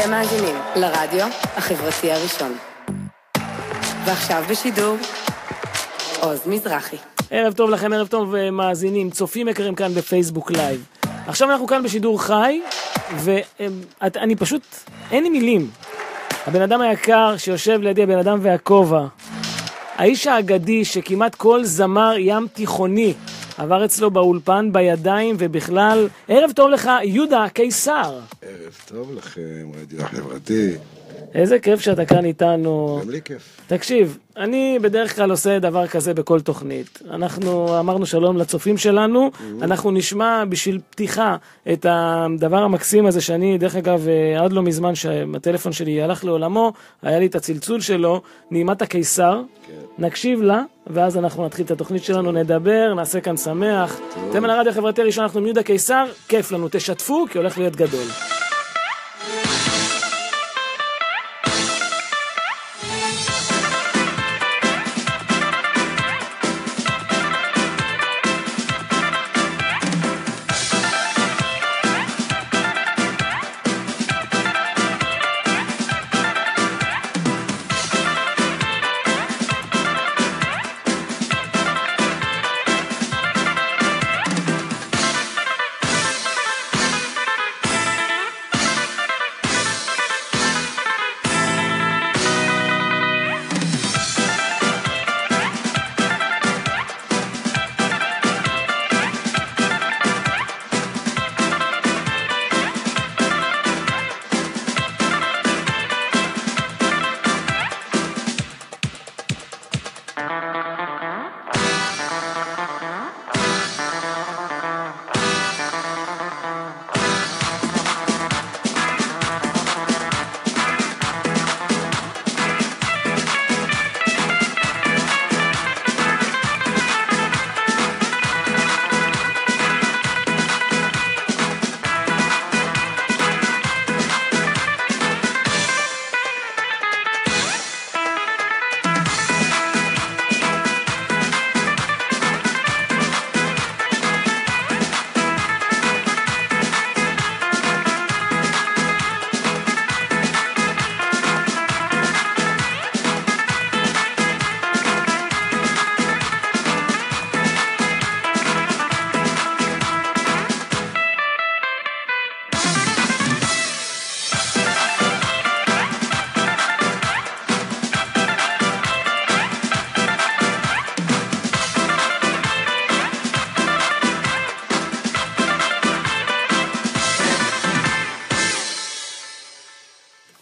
אתם מאזינים לרדיו החברתי הראשון. ועכשיו בשידור, עוז מזרחי. ערב טוב לכם, ערב טוב מאזינים, צופים יקרים כאן בפייסבוק לייב. עכשיו אנחנו כאן בשידור חי, ואני פשוט, אין לי מילים. הבן אדם היקר שיושב לידי, הבן אדם והכובע. האיש האגדי שכמעט כל זמר ים תיכוני עבר אצלו באולפן, בידיים ובכלל. ערב טוב לך, יהודה קיסר. ערב טוב לכם, רדיו חברתי. איזה כיף שאתה כאן איתנו. גם לי כיף. תקשיב, אני בדרך כלל עושה דבר כזה בכל תוכנית. אנחנו אמרנו שלום לצופים שלנו, אנחנו נשמע בשביל פתיחה את הדבר המקסים הזה שאני, דרך אגב, עד לא מזמן שהטלפון שלי הלך לעולמו, היה לי את הצלצול שלו, נעימת הקיסר, נקשיב לה, ואז אנחנו נתחיל את התוכנית שלנו, נדבר, נעשה כאן שמח. אתם על הרדיו החברתי הראשון, אנחנו עם יהודה קיסר, כיף לנו, תשתפו, כי הולך להיות גדול.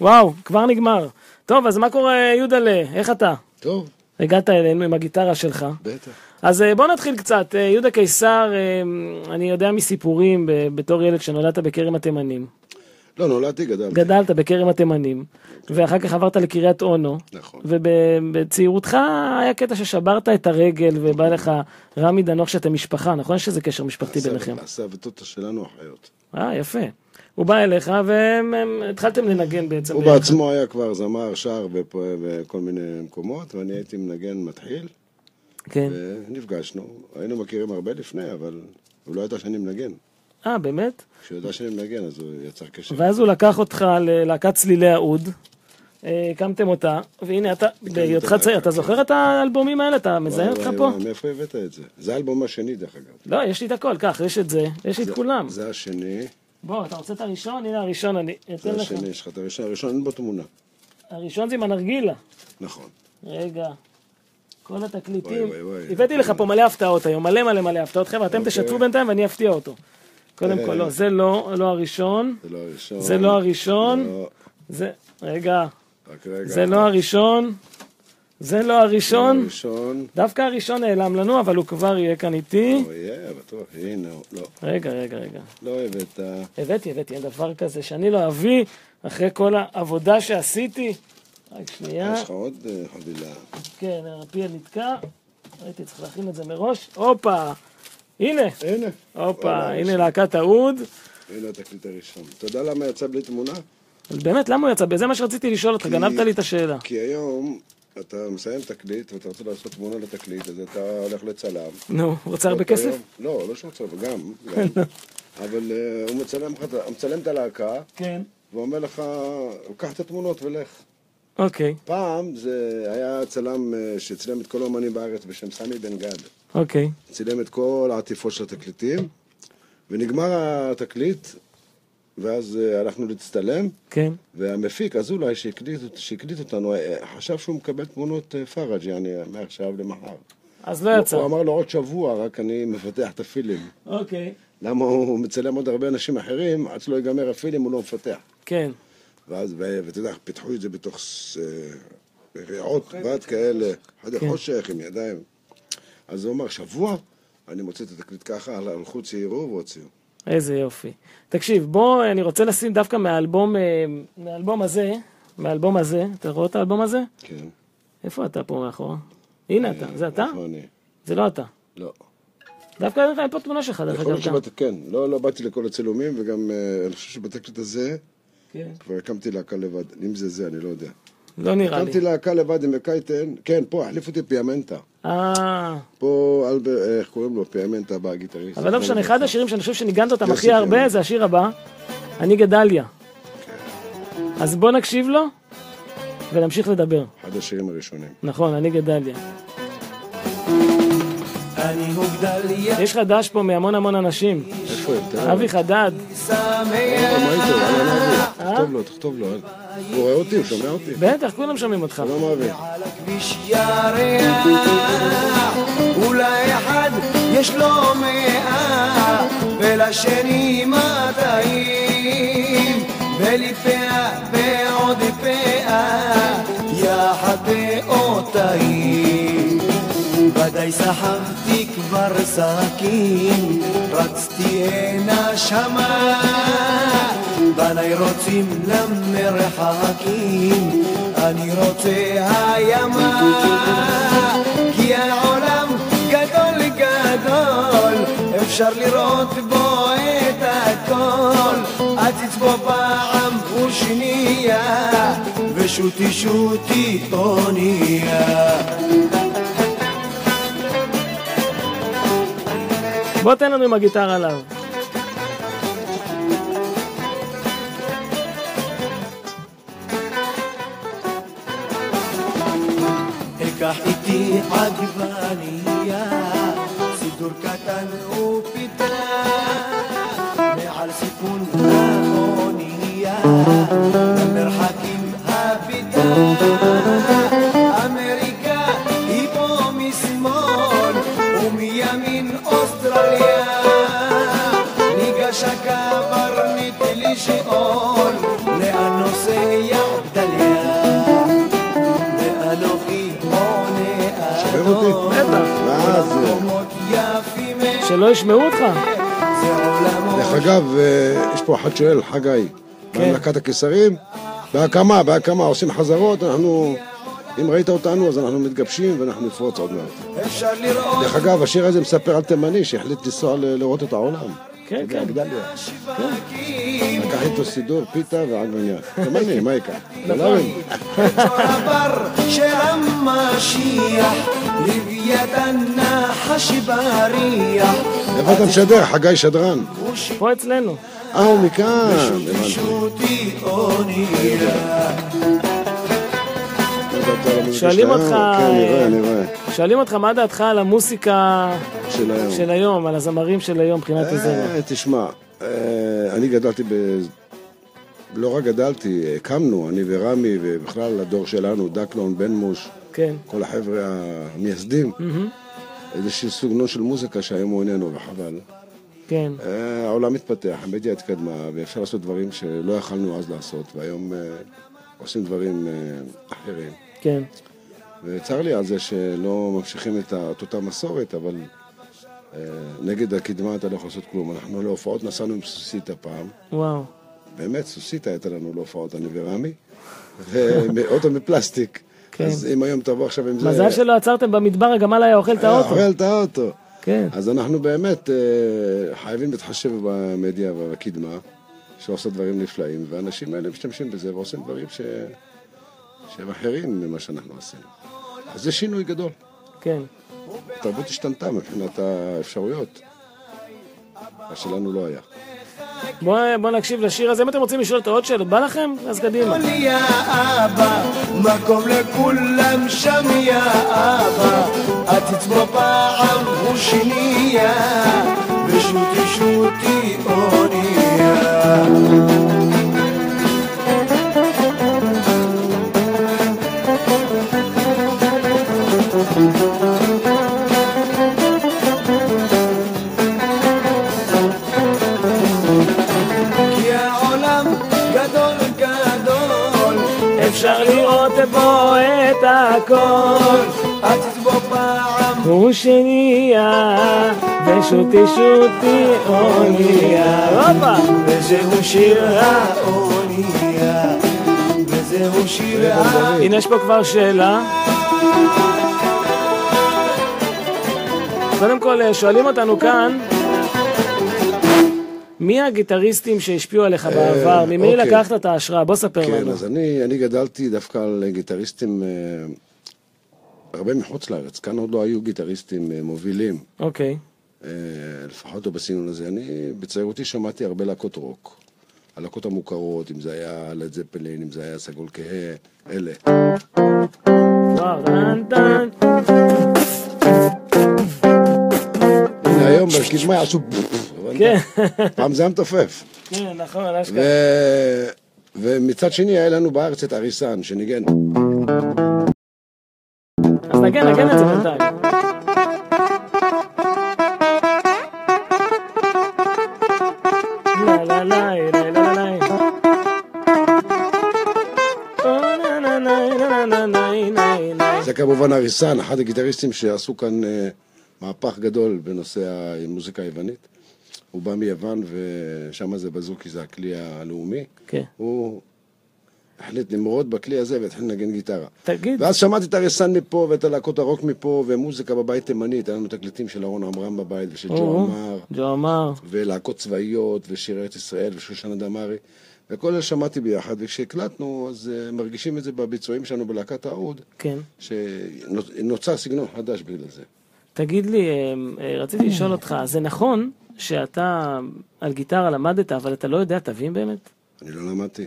וואו, כבר נגמר. טוב, אז מה קורה, יהודלה? איך אתה? טוב. הגעת אלינו עם הגיטרה שלך. בטח. אז בוא נתחיל קצת. יהודה קיסר, אני יודע מסיפורים בתור ילד שנולדת בקרם התימנים. לא, נולדתי, גדלתי. גדלת בקרם התימנים, ואחר כך עברת לקריית אונו. נכון. ובצעירותך היה קטע ששברת את הרגל, ובא לך רמי דנוך שאתם משפחה, נכון? יש איזה קשר משפחתי ביניכם. הסבתות שלנו אחיות. יפה. הוא בא אליך, והתחלתם לנגן בעצם. הוא בעצמו היה כבר זמר, שר בכל מיני מקומות, ואני הייתי מנגן מתחיל. כן. ונפגשנו. היינו מכירים הרבה לפני, אבל הוא לא ידע שאני מנגן. באמת? כשהוא ידע שאני מנגן, אז הוא יצר קשר. ואז הוא לקח אותך ללהקת צלילי העוד, הקמתם אותה, והנה אתה, בהיותך צעיר, אתה זוכר את האלבומים האלה? אתה מזהה אותך פה? מאיפה הבאת את זה? זה האלבום השני, דרך אגב. לא, יש לי את הכל, כך, יש את זה, יש לי את כולם. זה השני. בוא, אתה רוצה את הראשון? הנה הראשון, אני אתן לך. זה השני, יש לך את הראשון, הראשון אין בו תמונה. הראשון זה עם הנרגילה. נכון. רגע, כל התקליטים. הבאתי לך פה מלא הפתעות היום, מלא הפתעות. חבר'ה, אתם תשתפו בינתיים ואני אפתיע אותו. קודם כל, לא, זה לא הראשון. זה לא הראשון. זה לא הראשון. רגע, זה לא הראשון. זה לא הראשון. דווקא הראשון נעלם לנו, אבל הוא כבר יהיה כאן איתי. הוא יהיה, בטוח, הנה, לא. רגע. לא הבאת. הבאתי, אין דבר כזה שאני לא אביא, אחרי כל העבודה שעשיתי. רק שנייה. יש לך עוד חבילה. כן, הרפייה נתקע. הייתי צריך להכין את זה מראש. הופה, הנה. הופה, הנה להקת העוד. הנה התקליט הראשון. אתה יודע למה יצא בלי תמונה? באמת, למה הוא יצא? זה מה שרציתי לשאול אותך, גנבת לי את השאלה. כי היום... אתה מסיים תקליט, ואתה רוצה לעשות תמונה לתקליט, אז אתה הולך לצלם. נו, רוצה הרבה כסף? לא, לא שרוצה, אבל גם. אבל הוא מצלם את הלהקה, ואומר לך, קח את התמונות ולך. אוקיי. פעם זה היה צלם שצילם את כל האומנים בארץ בשם סמי בן גד. אוקיי. צילם את כל העטיפות של התקליטים, ונגמר התקליט, ואז הלכנו להצטלם. כן. והמפיק, אז אולי שהקליט אותנו, חשב שהוא מקבל תמונות פרג' יעני, מעכשיו למחר. אז לא יצא. הוא אמר לו עוד שבוע, רק אני מפתח את הפילים. אוקיי. למה הוא מצלם עוד הרבה אנשים אחרים, עד שלא ייגמר הפילים, הוא לא מפתח. כן. ואז, ואתה יודע, פיתחו את זה בתוך ריאות ועד כאלה, חדר חושך עם ידיים. אז הוא אמר, שבוע, אני מוצא את התקליט ככה, הלכו ציירו והוציאו. איזה יופי. תקשיב, בוא, אני רוצה לשים דווקא מהאלבום הזה, אתה רואה את האלבום הזה? כן. איפה אתה פה מאחורה? הנה אתה, זה אתה? זה לא אתה. לא. דווקא אין פה תמונה שלך, דווקא גם כאן. כן, לא באתי לכל הצילומים, וגם אני חושב שבתקליט הזה, כבר הקמתי להקה לבד, אם זה זה, אני לא יודע. לא נראה לי. הקמתי להקה לבד עם מקייטן, כן, פה החליף אותי פיאמנטה. פה, איך קוראים לו, פיאמנטה בגיטריסט. אבל לא משנה, אחד השירים שאני חושב שניגנת אותם הכי הרבה, זה השיר הבא, אני גדליה. אז בוא נקשיב לו, ונמשיך לדבר. אחד השירים הראשונים. נכון, אני גדליה. יש חדש פה מהמון המון אנשים. איפה הם? אבי חדד. תכתוב לו. הוא רואה אותי, הוא שומע אותי. בטח, כולם שומעים אותך. שלום אבי. על הכביש ירח, ולאחד יש לו 100, ולשני 200, ולפאה ועוד פאה, יחד באותיים. ודאי סחבתי כבר סכין, רצתי הנה שמה, בני רוצים למרחקים, אני רוצה הימה, כי העולם גדול גדול, אפשר לראות בו את הכל, עד תצבו פעם ושנייה, ושותי תונייה. בוא תן לנו עם הגיטרה עליו. אקח איתי עגבנייה, סידור קטן ופיתה, מעל סיפון האונייה, המרחקים הביתה, אמריקה היא פה משמאל, ומימין אוסטרליה, ניגש הקברניט לשאול, לאן נוסע יעדליה. שלא ישמעו אותך. דרך אגב, יש פה אחד שואל, חגי, להקת הקיסרים, בהקמה, עושים חזרות, אנחנו, אם ראית אותנו, אז אנחנו מתגבשים ואנחנו נפרוץ עוד מעט. דרך אגב, השיר הזה מספר על תימני שהחליט לנסוע לראות את העולם. כן. לקח איתו סידור, פיתה ועגבניה. תימני, מה יקרה? נכון. איפה אתה משדר? חגי שדרן. פה אצלנו. הוא מכאן. שואלים אותך מה דעתך על המוסיקה של היום, על הזמרים של היום מבחינת הזרם? תשמע, אני גדלתי, לא רק גדלתי, הקמנו, אני ורמי ובכלל הדור שלנו, דקלון, בן מוש, כל החבר'ה המייסדים, איזשהו סוגנון של מוזיקה שהיום הוא איננו, וחבל. העולם התפתח, המדיה התקדמה, ואפשר לעשות דברים שלא יכלנו אז לעשות, והיום עושים דברים אחרים. כן. וצר לי על זה שלא ממשיכים את אותה מסורת, אבל נגד הקדמה אתה לא יכול לעשות כלום. אנחנו להופעות נסענו עם סוסיטה פעם. וואו. באמת, סוסיטה הייתה לנו להופעות, אני ורמי, ואוטו מפלסטיק. אז אם היום תבוא עכשיו עם זה... מזל שלא עצרתם במדבר, הגמל היה אוכל את האוטו. היה אוכל את האוטו. כן. אז אנחנו באמת חייבים להתחשב במדיה ובקדמה, שעושה דברים נפלאים, והאנשים האלה משתמשים בזה ועושים דברים שהם אחרים ממה שאנחנו עושים. אז זה שינוי גדול. כן. התרבות השתנתה מבחינת האפשרויות. השלנו לא היה. בואו נקשיב לשיר הזה. אם אתם רוצים לשאול את העוד שאלות, בא לכם? אז קדימה. מקום לכולם שם יא אבא, את עצמו פעם ושנייה, ושוטי שוטי אונייה. אפשר לראות בו את הכל, את תתבו פעם ושנייה, ושוטי שוטי אונייה, וזהו שיר האונייה, וזהו שיר האונייה. הנה יש פה כבר שאלה. קודם כל שואלים אותנו כאן, מי הגיטריסטים שהשפיעו עליך בעבר? ממי לקחת את ההשראה? בוא ספר לנו. כן, אז אני גדלתי דווקא על גיטריסטים הרבה מחוץ לארץ. כאן עוד לא היו גיטריסטים מובילים. אוקיי. לפחות או בסינון הזה. אני בצעירותי שמעתי הרבה להקות רוק. הלהקות המוכרות, אם זה היה לד זפלין, אם זה היה סגול כהה, אלה. טן-טן. הנה היום בקדמה עשו... פעם זה המתופף. כן, נכון, אשכח. ומצד שני היה לנו בארץ את אריסן, שניגן. אז נגן את זה בינתיים. זה כמובן אריסן, אחד הגיטריסטים שעשו כאן מהפך גדול בנושא המוזיקה היוונית. הוא בא מיוון, ושם זה בזוקי, זה הכלי הלאומי. כן. הוא החליט למרוד בכלי הזה, והתחיל לנגן גיטרה. תגיד. ואז שמעתי את הרסן מפה, ואת הלהקות הרוק מפה, ומוזיקה בבית תימנית. היה לנו תקליטים של אהרון עמרם בבית, ושל ג'ו אמר. ולהקות צבאיות, ושירת ישראל, ושושנה דמארי. וכל זה שמעתי ביחד, וכשהקלטנו, אז מרגישים את זה בביצועים שלנו בלהקת העוד. כן. שנוצר סגנון חדש בגלל זה. תגיד לי, רציתי לשאול אותך, זה נכון שאתה על גיטרה למדת, אבל אתה לא יודע תווים באמת? אני לא למדתי.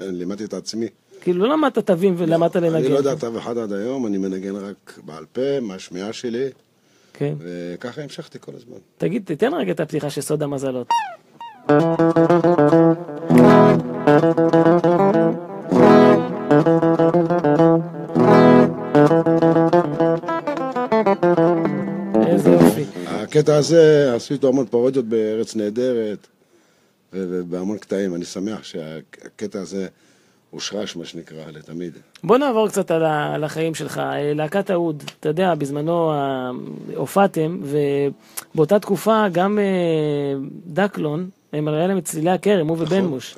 לימדתי את עצמי. כאילו לא למדת תווים ולמדת לנגן. אני לא יודע תו אחד עד היום, אני מנגן רק בעל פה, מהשמיעה שלי. כן. וככה המשכתי כל הזמן. תגיד, תתן רגע את הפתיחה של סוד המזלות. הקטע הזה, עשו איתו המון פרודיות בארץ נהדרת ובהמון קטעים. אני שמח שהקטע הזה הושרש, מה שנקרא, לתמיד. בוא נעבור קצת על החיים שלך. להקת העוד, אתה יודע, בזמנו הופעתם, ובאותה תקופה גם דקלון, הם היה להם את צלילי הכרם, הוא ובן מוש.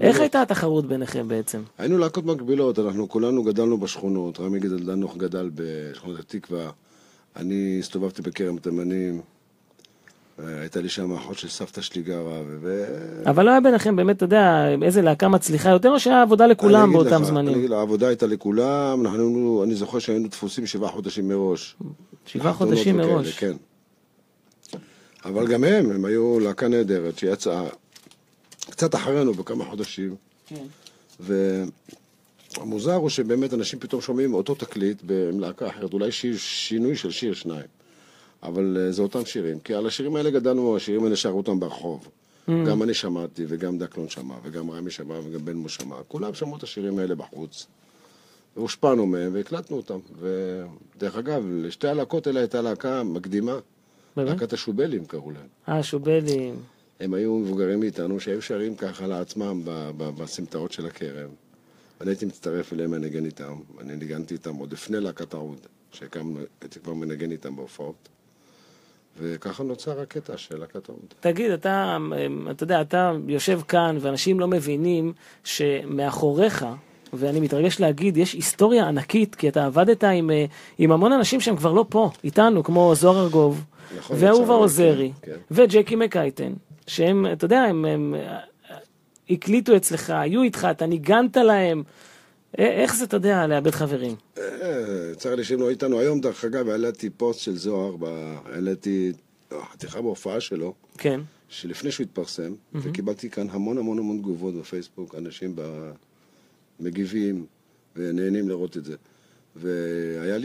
איך הייתה התחרות ביניכם בעצם? היינו להקות מקבילות, אנחנו כולנו גדלנו בשכונות, רמי דנוך גדל בשכונות התקווה, אני הסתובבתי בכרם תימנים, הייתה לי שם אחות של סבתא שלי גרה, אבל לא היה ביניכם באמת, אתה יודע, איזה להקה מצליחה יותר, או שהיה עבודה לכולם באותם זמנים? העבודה הייתה לכולם, אני זוכר שהיינו דפוסים 7 חודשים מראש. 7 חודשים מראש? כן. אבל גם הם היו להקה נהדרת, שיצאה קצת אחרינו בכמה חודשים, ו... המוזר הוא שבאמת אנשים פתאום שומעים אותו תקליט במלהקה אחרת, אולי שינוי של שיר 2, אבל זה אותם שירים, כי על השירים האלה גדלנו, השירים האלה שרו אותם ברחוב. גם אני שמעתי, וגם דקלון שמע, וגם רמי שמע, וגם בן מוש שמע, כולם שמעו את השירים האלה בחוץ. והושפענו מהם והקלטנו אותם, ודרך אגב, לשתי הלהקות האלה הייתה להקה מקדימה, להקת השובלים קראו להם. השובלים. הם היו מבוגרים מאיתנו שהיו שרים ככה לעצמם בסמטאות של הכרם. אני הייתי מצטרף אליהם לנגן איתם, אני ניגנתי איתם עוד לפני להקת העוד, שהייתי כבר מנגן איתם בהופעות, וככה נוצר הקטע של להקת העוד. תגיד, אתה יודע, אתה יושב כאן, ואנשים לא מבינים שמאחוריך, ואני מתרגש להגיד, יש היסטוריה ענקית, כי אתה עבדת עם המון אנשים שהם כבר לא פה, איתנו, כמו זוהר ארגוב, ואהובה עוזרי, וג'קי מקייטן, שהם, אתה יודע, הם... הקליטו אצלך, היו איתך, אתה ניגנת להם. איך זה, אתה יודע, לאבד חברים? צר לי שהם לא איתנו. היום, דרך אגב, העליתי פוסט של זוהר, העליתי חתיכה בהופעה שלו. כן. שלפני שהוא התפרסם, וקיבלתי כאן המון המון המון תגובות בפייסבוק, אנשים מגיבים ונהנים לראות את זה. והיה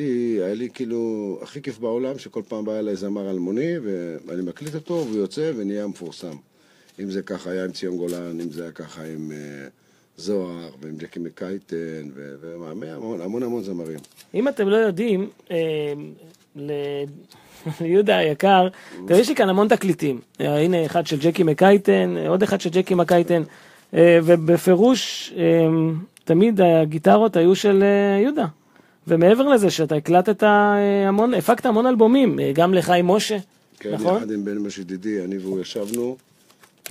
לי כאילו הכי כיף בעולם, שכל פעם בא אליי זמר אלמוני, ואני מקליט אותו, והוא יוצא ונהיה מפורסם. אם זה ככה היה עם ציון גולן, אם זה היה ככה עם זוהר, ועם ג'קי מקייטן, והמון המון המון זמרים. אם אתם לא יודעים, ליהודה היקר, תראי שכאן המון תקליטים. הנה אחד של ג'קי מקייטן, עוד אחד של ג'קי מקייטן, ובפירוש תמיד הגיטרות היו של יהודה. ומעבר לזה שאתה הקלטת המון, הפקת המון אלבומים, גם לחיים משה, נכון? כן, יחד עם בן מוש ידידי, אני והוא ישבנו,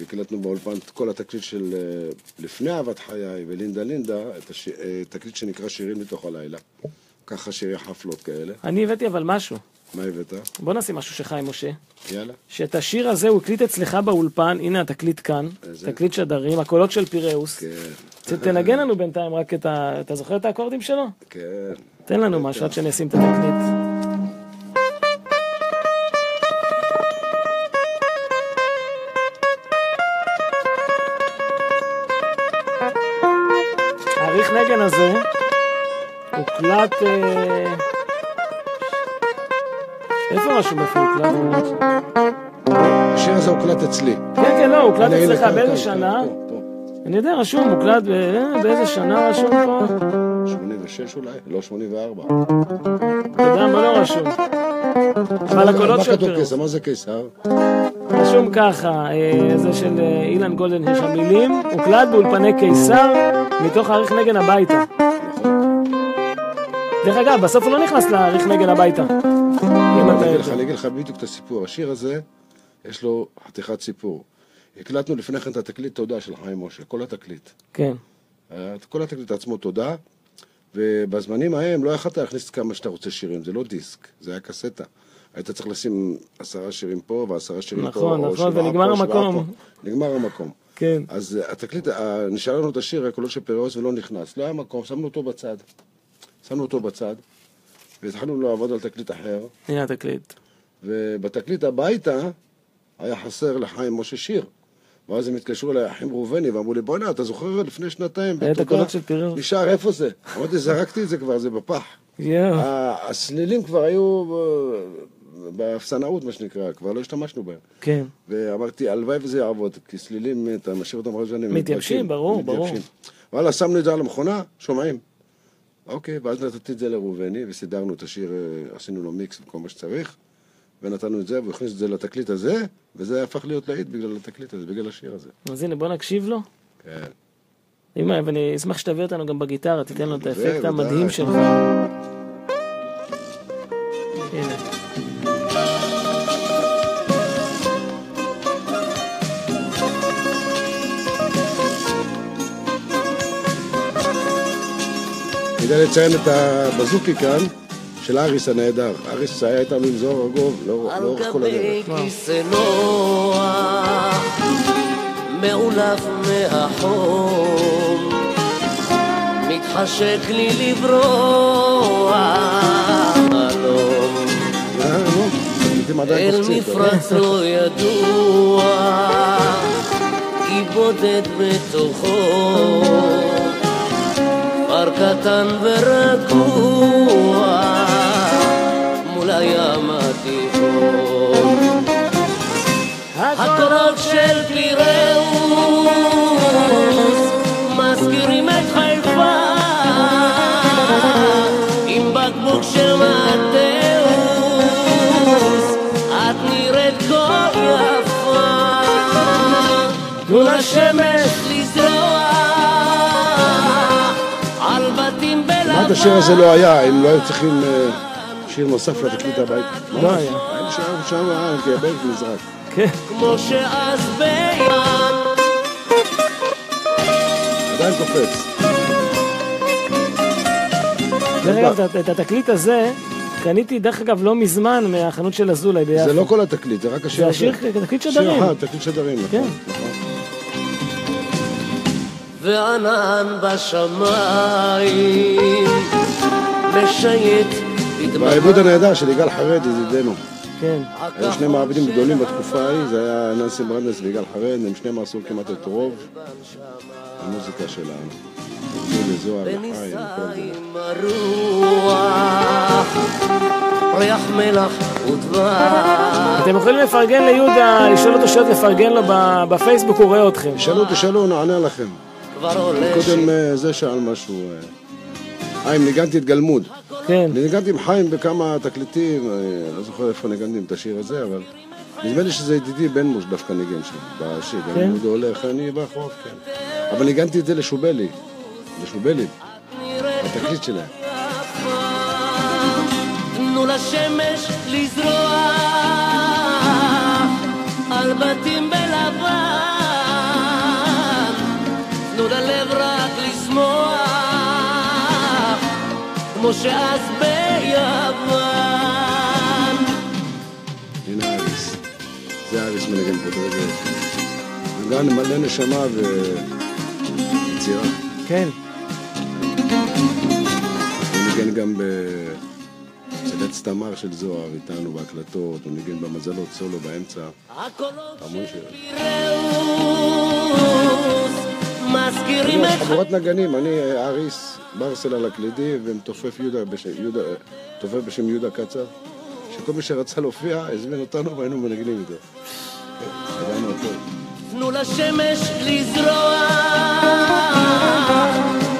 הקלטנו באולפן את כל התקליט של לפני אהבת חיי ולינדה, תקליט שנקרא שירים מתוך הלילה. ככה שירי חפלות כאלה. אני הבאתי אבל משהו. מה הבאת? בוא נעשה משהו שחיים משה. יאללה. שאת השיר הזה הוא הקליט אצלך באולפן, הנה התקליט כאן, תקליט שדרים, הקולות של פיירוז. כן. תנגן לנו בינתיים רק את ה... אתה זוכר את האקורדים שלו? כן. תן לנו משהו עד שנשים את התקליט. האריך נגן הזה הוקלט... איפה משהו בפרקלט? השיר הזה הוקלט אצלי. כן, כן, לא, הוקלט אצלך באיזה שנה. אני יודע, רשום, הוקלט באיזה שנה רשום פה? 86 אולי, לא 84. אתה יודע מה לא רשום? אבל הקולות של פיירוז. מה זה קיסר? רשום ככה, זה של אילן גולדן, יש המילים, הוקלט באולפני קיסר מתוך האריך נגן הביתה. דרך אגב, בסוף הוא לא נכנס להאריך נגן הביתה. אני אגיד לך בדיוק את הסיפור, השיר הזה יש לו חתיכת סיפור. הקלטנו לפני כן את התקליט תודה של חיים משה, כל התקליט. כן. כל התקליט עצמו תודה, ובזמנים ההם לא יכולת להכניס כמה שאתה רוצה שירים, זה לא דיסק, זה היה קסטה. היית צריך לשים 10 שירים פה ו10 שירים פה, או 7 פה, ונגמר המקום. נגמר המקום. כן. אז התקליט, נשאר לנו את השיר, הקולות של פיירוז ולא נכנס, לא היה מקום, שמנו אותו בצד. והתחלנו לעבוד על תקליט אחר. הנה התקליט. ובתקליט הביתה היה חסר לחיים משה שיר. ואז הם התקשרו אליי אחים רובני ואמרו לי, בוא'נה, אתה זוכר לפני שנתיים? היה את הקולות של פיירוז. נשאר איפה זה? אמרתי, זרקתי את זה כבר, זה בפח. הסלילים כבר היו בהפסנאות, מה שנקרא, כבר לא השתמשנו בהם. כן. ואמרתי, הלוואי וזה יעבוד, כי סלילים, אתה משאיר אותם רזנים. מתייבשים, ברור. וואלה, שמנו את זה על המכונה, שומעים. אוקיי, ואז נתתי את זה לרובני, וסידרנו את השיר, עשינו לו מיקס וכל מה שצריך, ונתנו את זה, והכניס את זה לתקליט הזה, וזה הפך להיות להיט בגלל התקליט הזה, בגלל השיר הזה. אז הנה, בוא נקשיב לו. כן. אמא, ואני אשמח שתביא אותנו גם בגיטרה, תיתן לו את האפקט המדהים שלך. הנה. כדאי לציין את הבזוקי כאן, של אריס הנהדר. אריס היה איתנו עם זוהר ארגוב, לא כל הדרך. על גבי כיסא נוח, מעולף מהחום, מתחשק לי לברוח חלום. אל מפרץ לא ידוע, כי בודד בתוכו. הר קטן ורגוע מול הים התיכון הקולות של פיירוז מזכירים את חיפה עם בקבוק של מתאוס את נראית כה יפה תנו לשמש עד השיר הזה לא היה, אם לא היו צריכים שיר נוסף לתקליט הבית. לא היה. היה שם, כי הבית נזרק. כן. כמו שאז בימן. עדיין קופץ. את התקליט הזה קניתי דרך אגב לא מזמן מהחנות של אזולאי ביחד. זה לא כל התקליט, זה רק השיר הזה. זה השיר, תקליט שדרים. תקליט שדרים, נכון. וענן בשמיים משייט בדממה. בעיבוד הנהדר של יגאל חרדי, ידידנו. כן. היו שני מעבדים גדולים בתקופה ההיא, זה היה ננסי ברנדס ויגאל חרד, הם שניהם עשו כמעט את רוב המוזיקה שלנו. זוהר לחיים, כל זה. ריח מלח ודבר. אתם יכולים לפרגן ליהודה, לשאול אותו שאלות, לפרגן לו בפייסבוק, הוא רואה אתכם. שאלו תשאלו, נענה לכם. קודם זה שאל משהו. חיים, ניגנתי את גלמוד. כן. ניגנתי עם חיים בכמה תקליטים, לא זוכר איפה ניגנתי עם את השיר הזה, אבל נדמה לי שזה ידידי בן מוש דווקא ניגן שם, בשיר. גלמוד הולך, אני בא חוף, כן. אבל ניגנתי את זה לשובלי, לשובלי, התקליט שלהם. לשמש לזרוע על בתים בלבן תנו ללב רק לשמוח כמו שאז ביוון. הנה אריס, זה אריס מנגן פה דרגל נגן מלא נשמה ויצירה. כן, נגן גם ב... צדת סתמר של זוהר איתנו בהקלטות, הוא ניגן במזלות סולו באמצע. המון של... יש חבורת נגנים, אני אריס, ברסל על הקלידי, ומתופף בשם יהודה קצר, שכל מי שרצה להופיע, הזמין אותנו והיינו מנגנים איתו. עדיין אותו. תנו לשמש לזרוע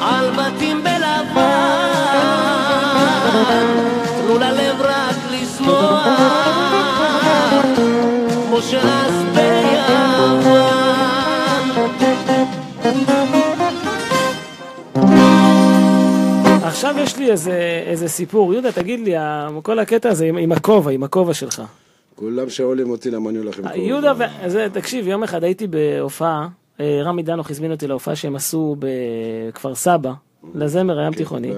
על בתים בלבן תנו ללב רק לשמוח כמו שאז ביוון. עכשיו יש לי איזה סיפור. יהודה, תגיד לי, כל הקטע הזה עם הכובע שלך. כולם שואלים אותי למה אני הולך עם כובע. יהודה, תקשיב, יום אחד הייתי בהופעה, רמי דנוך הזמין אותי להופעה שהם עשו בכפר סבא, לזמר הים תיכוני.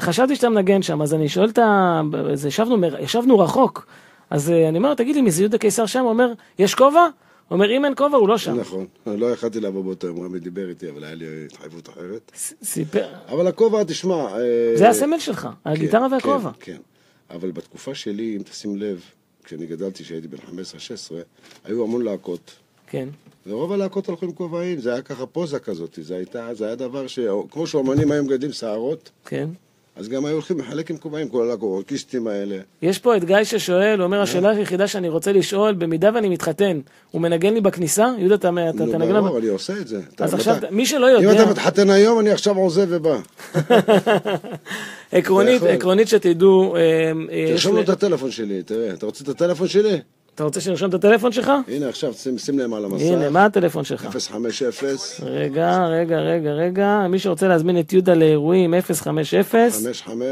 חשבתי שאתה מנגן שם, אז אני שואל את ה... ישבנו רחוק, אז אני אומר, תגיד לי, מי זה יהודה קיסר שם? הוא אומר, יש כובע? הוא אומר, אם אין כובע, הוא לא שם. נכון, לא יכלתי לבוא באותו יום, רמי דיבר איתי, אבל היה לי התחייבות אחרת. סיפר. אבל הכובע, תשמע... זה הסמל שלך, הגיטרה והכובע. כן, כן. אבל בתקופה שלי, אם תשים לב, כשאני גדלתי, שהייתי בן 15-16, היו המון להקות. כן. ורוב הלהקות הלכו עם כובעים, זה היה ככה פוזה כזאת, זה היה דבר ש... כמו שאומנים היום גדים שערות, כן. אז גם היו הולכים לחלק עם כובעים, כל הלהקורוקיסטים האלה. יש פה את גיא ששואל, הוא אומר, השאלה היחידה שאני רוצה לשאול, במידה ואני מתחתן, הוא מנגן לי בכניסה? יהודה, אתה תנגן... נו, ברור, אני עושה את זה. אז עכשיו, מי שלא יודע... אם אתה מתחתן היום, אני עכשיו עוזב ובא. עקרונית שתדעו... תרשום לו את הטלפון שלי, תראה, אתה רוצה את הטלפון שלי? אתה רוצה שנרשום את הטלפון שלך? הנה, עכשיו שים להם על המסך. הנה, מה הטלפון שלך? 050. רגע. מי שרוצה להזמין את יהודה לאירועים, 050. 55.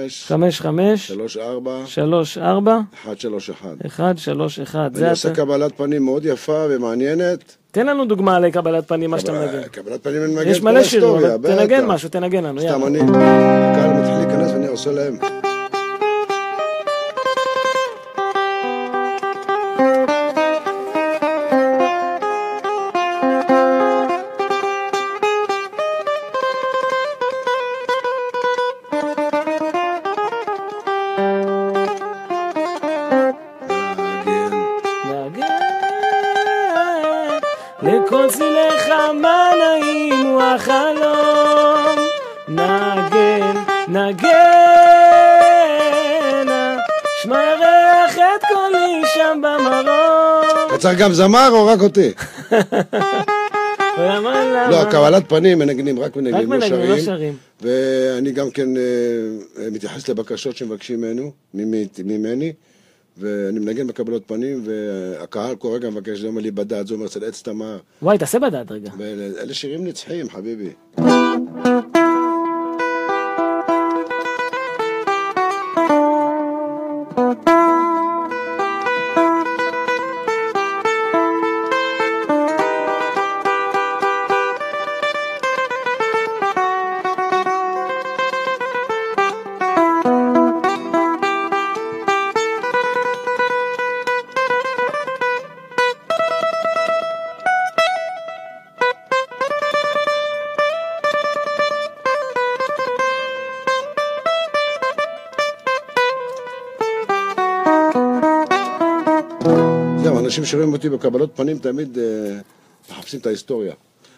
34. 34. 131. אני עושה קבלת פנים מאוד יפה ומעניינת. תן לנו דוגמה על קבלת פנים, מה שאתה מנגן. קבלת פנים אני מנגן. יש מלא שירים, אבל תנגן משהו, תנגן לנו. סתם אני, הקהל מתחיל להיכנס ואני עושה להם. צריך גם זמר או רק אותי? לא, קבלת פנים מנגנים, רק מנגנים, לא שרים. ואני גם כן מתייחס לבקשות שמבקשים ממני, ואני מנגן בקבלות פנים, והקהל כל רגע מבקש, זה אומר לי בדד, זה אומר אצל עץ תמר. וואי, תעשה בדד רגע. אלה שירים נצחיים, חביבי. אנשים שרואים אותי בקבלות פנים תמיד מחפשים את ההיסטוריה.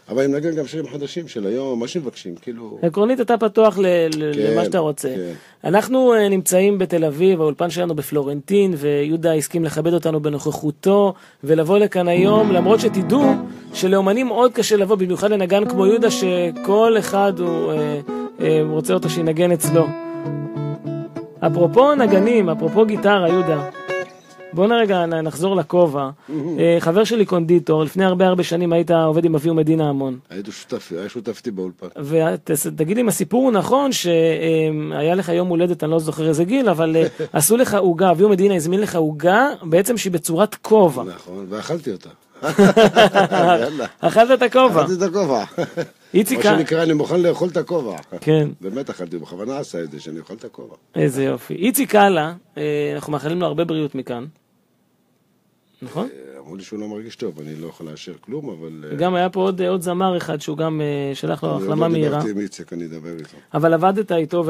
אבל אני מנגן גם שירים חדשים של היום, מה שמבקשים, כאילו... עקרונית, אתה פתוח למה שאתה רוצה. אנחנו נמצאים בתל אביב, האולפן שלנו בפלורנטין, ויהודה הסכים לכבד אותנו בנוכחותו, ולבוא לכאן היום, למרות שתדעו שלאומנים מאוד קשה לבוא, במיוחד לנגן כמו יהודה, שכל אחד הוא רוצה אותו שינגן אצלו. אפרופו נגנים, אפרופו גיטרה, יהודה. בוא נרגע, נחזור לכובע. חבר שלי קונדיטור, לפני הרבה שנים היית עובד עם אבי ומדינה המון. הייתי שותף, היה שותפתי באולפן. ותגיד אם הסיפור הוא נכון, שהיה לך יום הולדת, אני לא זוכר איזה גיל, אבל עשו לך עוגה, אבי ומדינה הזמין לך עוגה, בעצם שהיא בצורת כובע. נכון, ואכלתי אותה. אכלת את הכובע. אכלתי את הכובע. איציקה. מה שנקרא, אני מוכן לאכול את הכובע. כן. באמת אכלתי, בכוונה עשה את זה, שאני אוכל את הכובע. איזה יופי. איציקה לה, אנחנו מאחלים לו הרבה בריאות מכאן. נכון? אמרו לי שהוא לא מרגיש טוב, אני לא יכול לאשר כלום, אבל... גם היה פה עוד זמר אחד, שהוא גם שלח לו החלמה מהירה. אני לא דיברתי עם איציק, אני אדבר איתו. אבל עבדת איתו,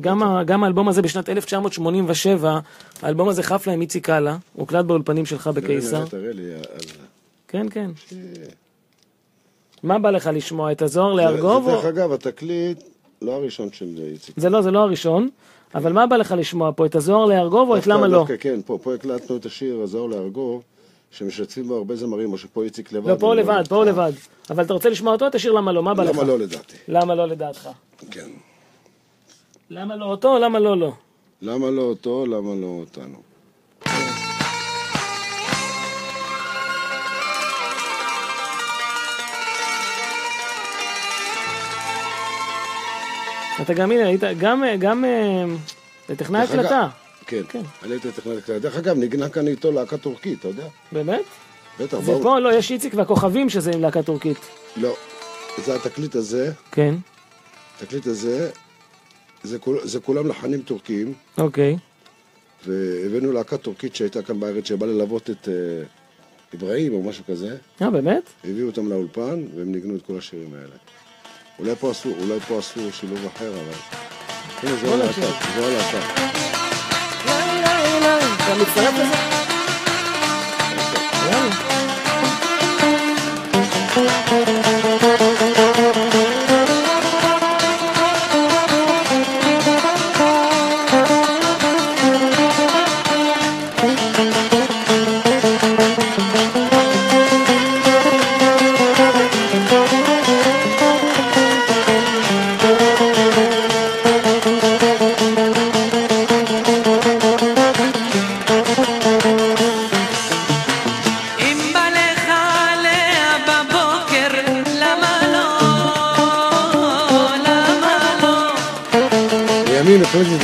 וגם האלבום הזה בשנת 1987, האלבום הזה חף להם איציק הלאה, הוקלט באולפנים שלך בקיסר. תראה לי, כן, כן. מה בא לך לשמוע, את הזוהר לארגוב? דרך אגב, התקליט לא הראשון של איציק. זה לא הראשון. אבל מה בא לך לשמוע פה, את הזוהר לארגוב או את למה לא? כן, פה הקלטנו את השיר הזוהר לארגוב, שמשתפים בו הרבה זמרים, או שפה איציק לבד. לא, פה לבד. אבל אתה רוצה לשמוע אותו, את השיר למה לא, מה בא לך? למה לא לדעתי. למה לא לדעתך? כן. למה לא אותו, למה לא לא? למה לא אותו, למה לא אותנו. אתה גם, הנה, היית, גם לטכנאי הקלטה. כן, אני הייתי לטכנאי הקלטה. דרך אגב, נגנה כאן איתו להקה טורקית, אתה יודע? באמת? בטח, ברור. ופה לא, יש איציק והכוכבים שזה עם להקה טורקית. לא, זה התקליט הזה. כן. התקליט הזה, זה כולם לחנים טורקיים. אוקיי. והבאנו להקה טורקית שהייתה כאן בארץ, שבאה ללוות את אברהים או משהו כזה. באמת? הביאו אותם לאולפן, והם ניגנו את כל השירים האלה. אולי פה עשו שילוב אחר, אבל... הנה, זה עולה עכשיו, אתה מצטרף לזה?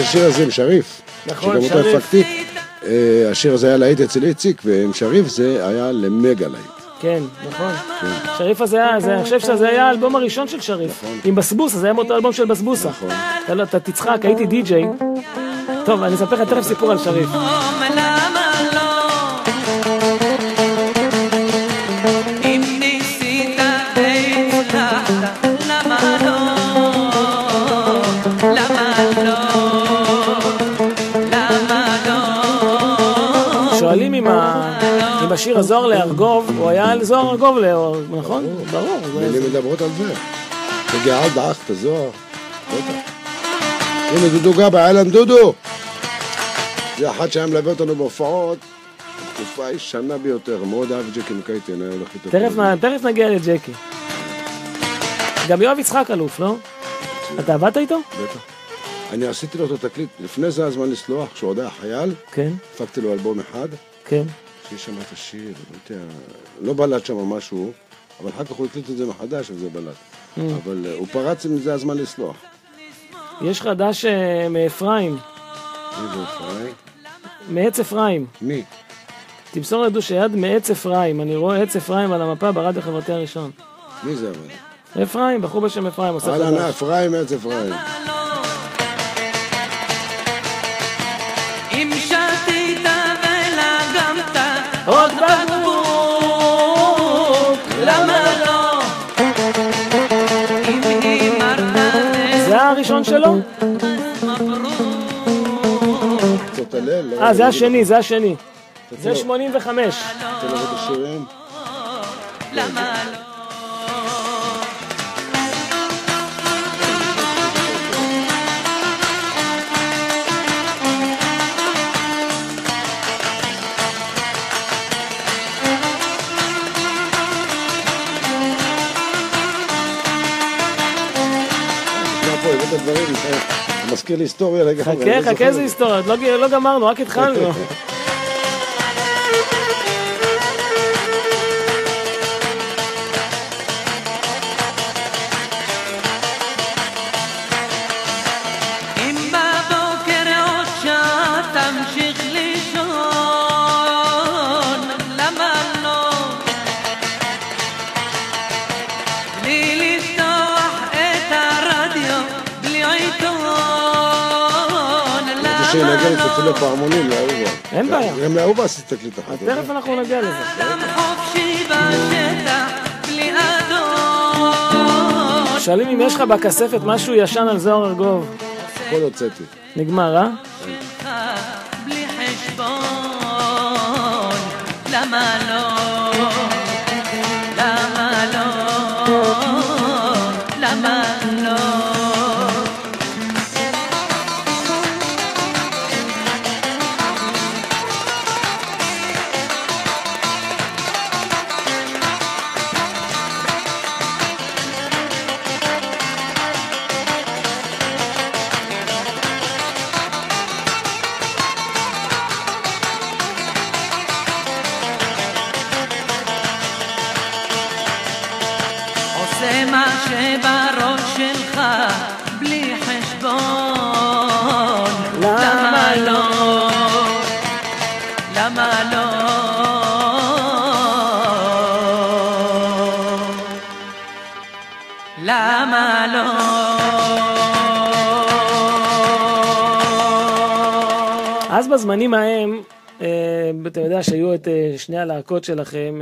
השיר הזה עם שריף, נכון, שגם אותו הפקתי, השיר הזה היה להיט אצל איציק, ועם שריף זה היה למגה להיט. כן, נכון. שריף הזה היה, אני חושב שזה היה האלבום הראשון של שריף, עם בסבוסה, זה היה מאותו אלבום של בסבוסה. אתה תצחק, הייתי די-ג'יי. טוב, אני אספר לך תכף סיפור על שריף. בשיר הזוהר לארגוב, הוא היה על זוהר ארגוב לארגוב, נכון? ברור. מילים מדברות על זה. תגיעה דאח, תזוהר. הנה דודו גבע, אלן דודו. זה אחד שהיה מלווה אותנו בהופעות. התקופה היא שנה ביותר. מאוד אהב ג'קי מקייטן, היה הולכת אותו. תכף נגיע לג'קי. גם יואב יצחק אלוף, לא? אתה עבדת איתו? בטח. אני עשיתי לו אותו תקליט. לפני זה הזמן לסלוח, כשהוא עוד היה חייל. כן. הפקתי לו אלבום אחד. כן. יש שם את השיר, לא בלט שם משהו, אבל אחר כך הוא הקליט את זה מחדש, וזה בלט. אבל הוא פרץ עם זה הזמן לסלוח. יש חדש מאפריים. מי זה אפריים? מעץ אפריים. מי? תמסור לדו שיד מעץ אפריים, אני רואה עץ אפריים על המפה ברדיו החברתי הראשון. מי זה אבל? אפריים, בחור בשם אפריים, עושה חדש. אלנה, אפריים, מעץ אפריים. עוד בקבוק, למה לא? זה הראשון שלו? זה השני. זה 85. אתה לא רואה את השירים? למה לא? מזכיר לי היסטוריה לגמרי. חכה, איזה היסטוריה, לא גמרנו, רק התחלנו. לא פעמונים, לאהובה. אין בעיה. גם לאהובה עשית תקליט אחת. תכף אנחנו נגיע לזה. שואלים אם יש לך בכספת משהו ישן על זוהר ארגוב. הכל הוצאתי. נגמר, אה? בלי חשבון, למה לא? למה לא? למה לא? אז בזמנים ההם, אתה יודע שהיו את שני הלהקות שלכם,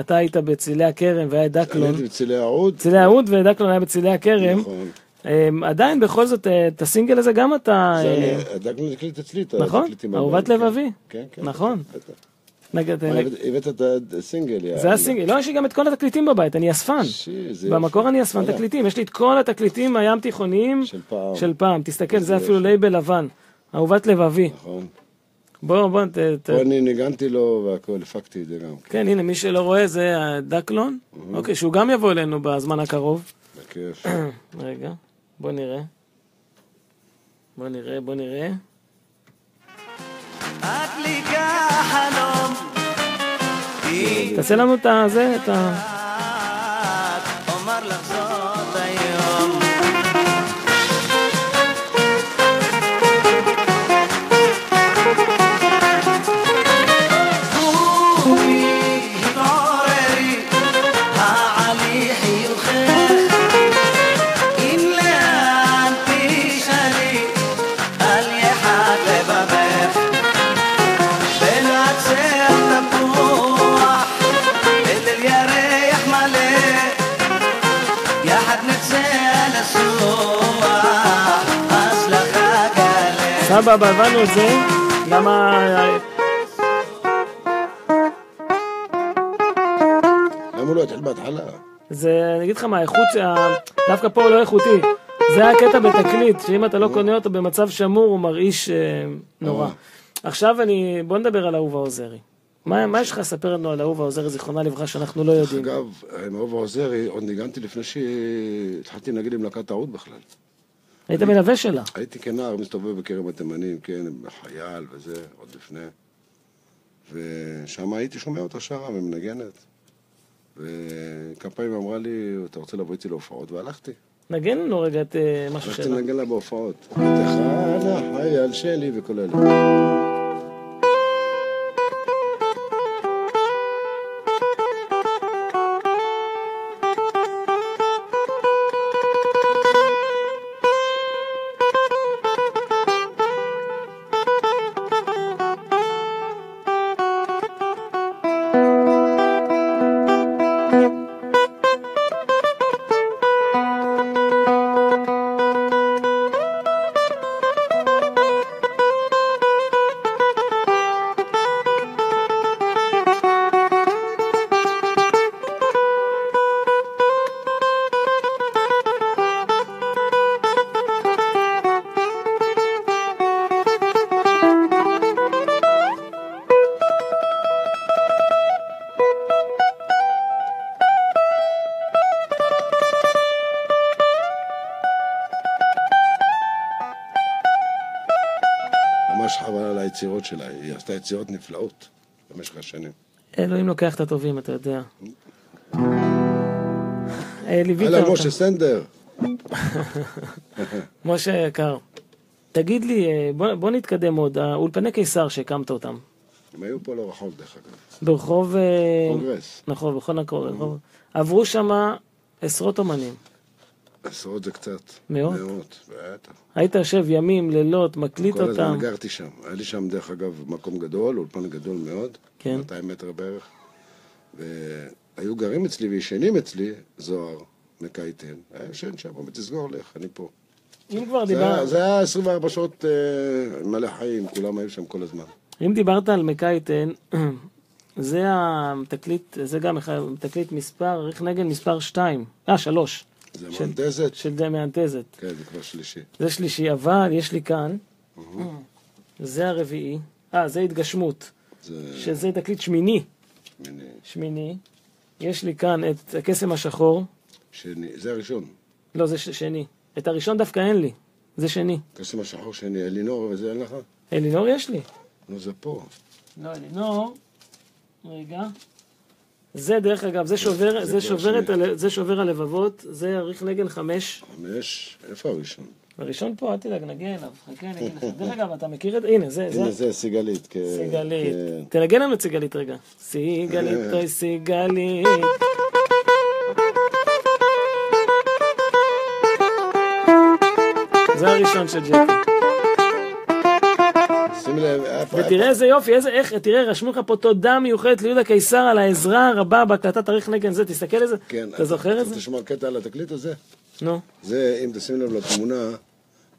אתה היית בצילי הכרם והיה דקלון. הייתי בצילי העוד. צילי העוד ודקלון היה בצילי הכרם. נכון. עדיין בכל זאת, את הסינגל הזה גם אתה... דקלון זה קליט אצלי, אתה... נכון, אהובת לבבי. כן, כן. נכון. הבאת את הסינגל. זה הסינגל. לא, יש לי גם את כל התקליטים בבית, אני אספן. במקור אני אספן תקליטים. יש לי את כל התקליטים הים תיכוניים של פעם. תסתכל, זה אפילו לייבל לבן. אהובת לבבי. נכון. בוא, אני ניגנתי לו והכל, הפקתי את זה גם. כן, הנה, מי שלא רואה זה דקלון. אוקיי, שהוא גם יבוא אלינו בזמן הקרוב. בכיף. רגע, בוא נראה. את ליקה חלום תעשה לנו את זה, את אומר לחזות היום סבבה, הבנו את זה, למה לא התחיל בהתחלה? זה, אני אגיד לך מה, האיכות, דווקא פה הוא לא איכותי. זה הקטע בתקליט, שאם אתה לא קונה אותו במצב שמור, הוא מרעיש נורא. עכשיו בוא נדבר על אהובה עוזרי. מה יש לך לספר לנו על אהובה עוזרי, זיכרונה לברכה, שאנחנו לא יודעים? אגב, עם אהובה עוזרי, עוד ניגנתי לפני שהתחלתי לנגן עם להקת העוד בכלל. היית מלווה שלה? הייתי כנער, מסתובב בקרב התימנים, כן, חייל וזה, עוד לפני. ושם הייתי שומע אותה שרה ומנגנת. וכמה פעמים אמרה לי, אתה רוצה לבוא איתי להופעות? והלכתי. נגן לנו רגע את משהו שלה. הלכתי לנגן לה בהופעות. תחנה, חייל שלי וכל אלה. ממש חבל על היצירות שלה, היא עשתה יצירות נפלאות במשך השנים. אלוהים לוקח את הטובים, אתה יודע. הלאה, משה סנדר. משה יקר, תגיד לי, בוא נתקדם עוד, האולפני קיסר שהקמת אותם. הם היו פה לרחוב דרך אגב. ברחוב... קונגרס. נכון, בכל הקורא. עברו שמה עשרות אומנים. עשרות זה קצת. מאות? מאות, בטח. היית יושב ימים, לילות, מקליט אותם. כל הזמן גרתי שם. היה לי שם דרך אגב מקום גדול, אולפן גדול מאוד. כן. 200 מטר בערך. והיו גרים אצלי וישנים אצלי, זוהר מקייטן. היה ישן שם, אבל תסגור לך, אני פה. אם כבר דיבר... זה היה 24 שעות מלא חיים, כולם היו שם כל הזמן. אם דיברת על מקייטן, זה התקליט, זה גם תקליט מספר, ריח נגן מספר 2, 3. זה מהנדזת? של מהנדזת. כן, זה כבר שלישי. זה שלישי, אבל יש לי כאן, זה הרביעי, זה התגשמות, שזה תקליט שמיני. שמיני. יש לי כאן את הקסם השחור. שני, זה הראשון. לא, זה שני. את הראשון דווקא אין לי, זה שני. קסם השחור שני, אלינור, וזה אין לך? אלינור יש לי. נו, זה פה. לא, אלינור. רגע. זה דרך אגב, זה שובר הלבבות, זה אריך נגן 5. 5? איפה הראשון? הראשון פה, אל תדאג, נגן אליו. חכה, נגן אליו. דרך אגב, אתה מכיר את... הנה, זה... הנה, זה סיגלית. סיגלית. תנגן לנו את סיגלית רגע. סיגלית, אוי סיגלית. זה הראשון של ג'קי. ותראה איזה יופי, תראה, רשמו לך פה תודה מיוחדת ליהודה קיסר על העזרה הרבה בהקלטת אריך נגן זה, תסתכל על זה, אתה זוכר את זה? תשמע קטע על התקליט הזה? נו. זה, אם תשים לב לתמונה,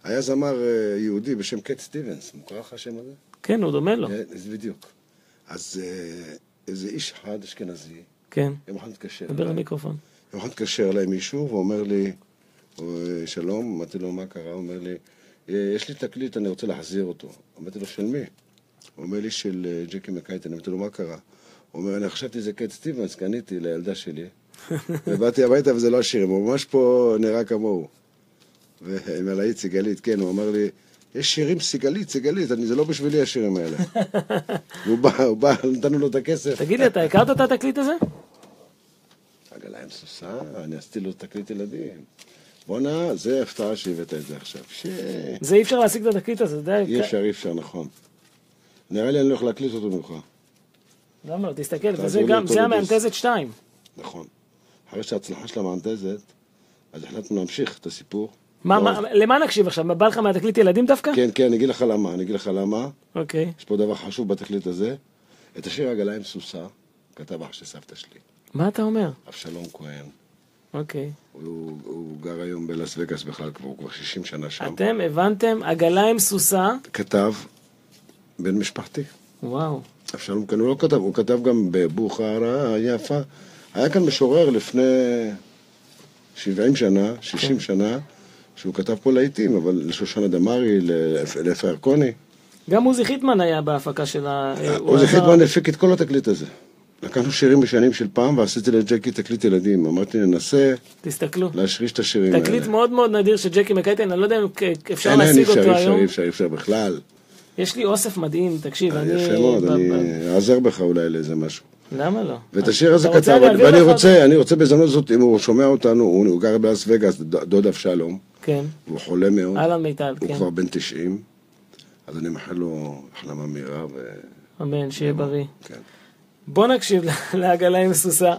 היה זמר יהודי בשם קט סטיבנס, מוכר לך השם הזה? כן, הוא דומה לו. בדיוק. אז איזה איש אחד אשכנזי, יום אחד מתקשר. דבר למיקרופון. יום אחד מתקשר אליי מישהו ואומר לי, שלום, אמרתי לו מה קרה, אומר לי, יש לי תקליט, אני רוצה להחזיר אותו. אמרתי לו, של מי? הוא אומר לי, של ג'קי מקייטן. אמרתי לו, מה קרה? הוא אומר, אני חשבתי זה קט סטיבנס, קניתי לילדה שלי. ובאתי הביתה וזה לא השירים, הוא ממש פה נראה כמוהו. ומלאית סיגלית, כן, הוא אמר לי, יש שירים סיגלית, סיגלית, זה לא בשבילי השירים האלה. והוא בא, נתנו לו את הכסף. תגיד לי, אתה הכרת את התקליט הזה? הגליים סוסה, אני עשיתי לו תקליט ילדים. בונה, זה הפתעה שהבאת את זה עכשיו. זה אי אפשר להשיג את התקליט הזה, די. אי אפשר, נכון. נראה לי אני לא יכול להקליט אותו ממך. למה לא, תסתכל, וזה גם, זה המאנטזת 2. נכון. אחרי שההצלחה של המאנטזת, אז החלטנו להמשיך את הסיפור. למה נקשיב עכשיו? בא לך מהתקליט ילדים דווקא? כן, אני אגיד לך למה. אוקיי. יש פה דבר חשוב בתקליט הזה. את השיר הגליים סוסה, כתב אח של סבתא שלי. מה אתה אומר? אבשלום כהן. אוקיי. הוא גר היום בלאס וגאס בכלל, הוא כבר 60 שנה שם. אתם הבנתם, הגליים סוסה. כתב בן משפחתי. וואו. אבשלום כהן, הוא לא כתב, הוא כתב גם בבוכרה, יפה. היה כאן משורר לפני 70 שנה, 60 שנה, שהוא כתב פה לעיתים, אבל לשושנה דמרי, לאפר קוני. גם עוזי חיטמן היה בהפקה של ה... עוזי חיטמן הפיק את כל התקליט הזה. לקחנו שירים בשנים של פעם, ועשיתי לג'קי תקליט ילדים. אמרתי, ננסה להשריש את השירים האלה. תקליט מאוד מאוד נדיר שג'קי מקייטן, אני לא יודע אם אפשר להשיג אותו היום. אי אפשר בכלל. יש לי אוסף מדהים, תקשיב. יפה מאוד, אני אעזר בך אולי לאיזה משהו. למה לא? ואת השיר הזה כתב, ואני רוצה בזמנות זאת, אם הוא שומע אותנו, הוא גר באס וגאס, דוד אבשלום. כן. הוא חולה מאוד. אלן מיטל, כן. הוא כבר בן 90. אז אני מאחל לו החלמה מהירה אמן, שיהיה בריא. כן. בוא נקשיב לעגלה עם סוסה.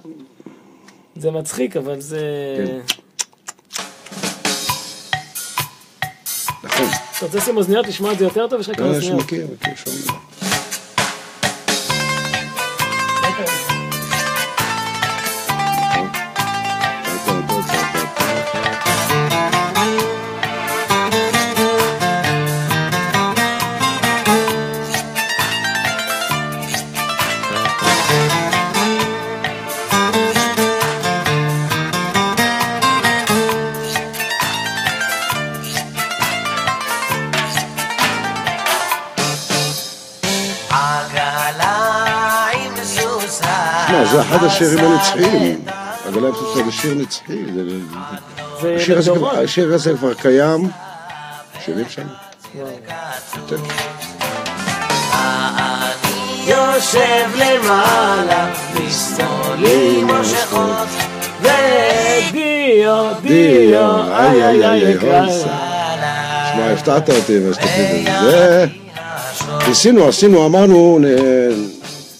זה מצחיק, אבל זה... נכון. אתה רוצה לשים אוזניות, לשמוע את זה יותר טוב? יש לך כאן אוזניות. לא, יש מכיר, שומע. זה אחד השירים הנצחיים, אבל היה פשוט שזה שיר נצחי, השיר הזה כבר קיים, 70 שנה. יושב למעלה, מסתולי מושכות וגיו, דיו, איי איי איי קרסה. שמע, הפתעת אותי והשתפית את זה. עשינו, אמרנו,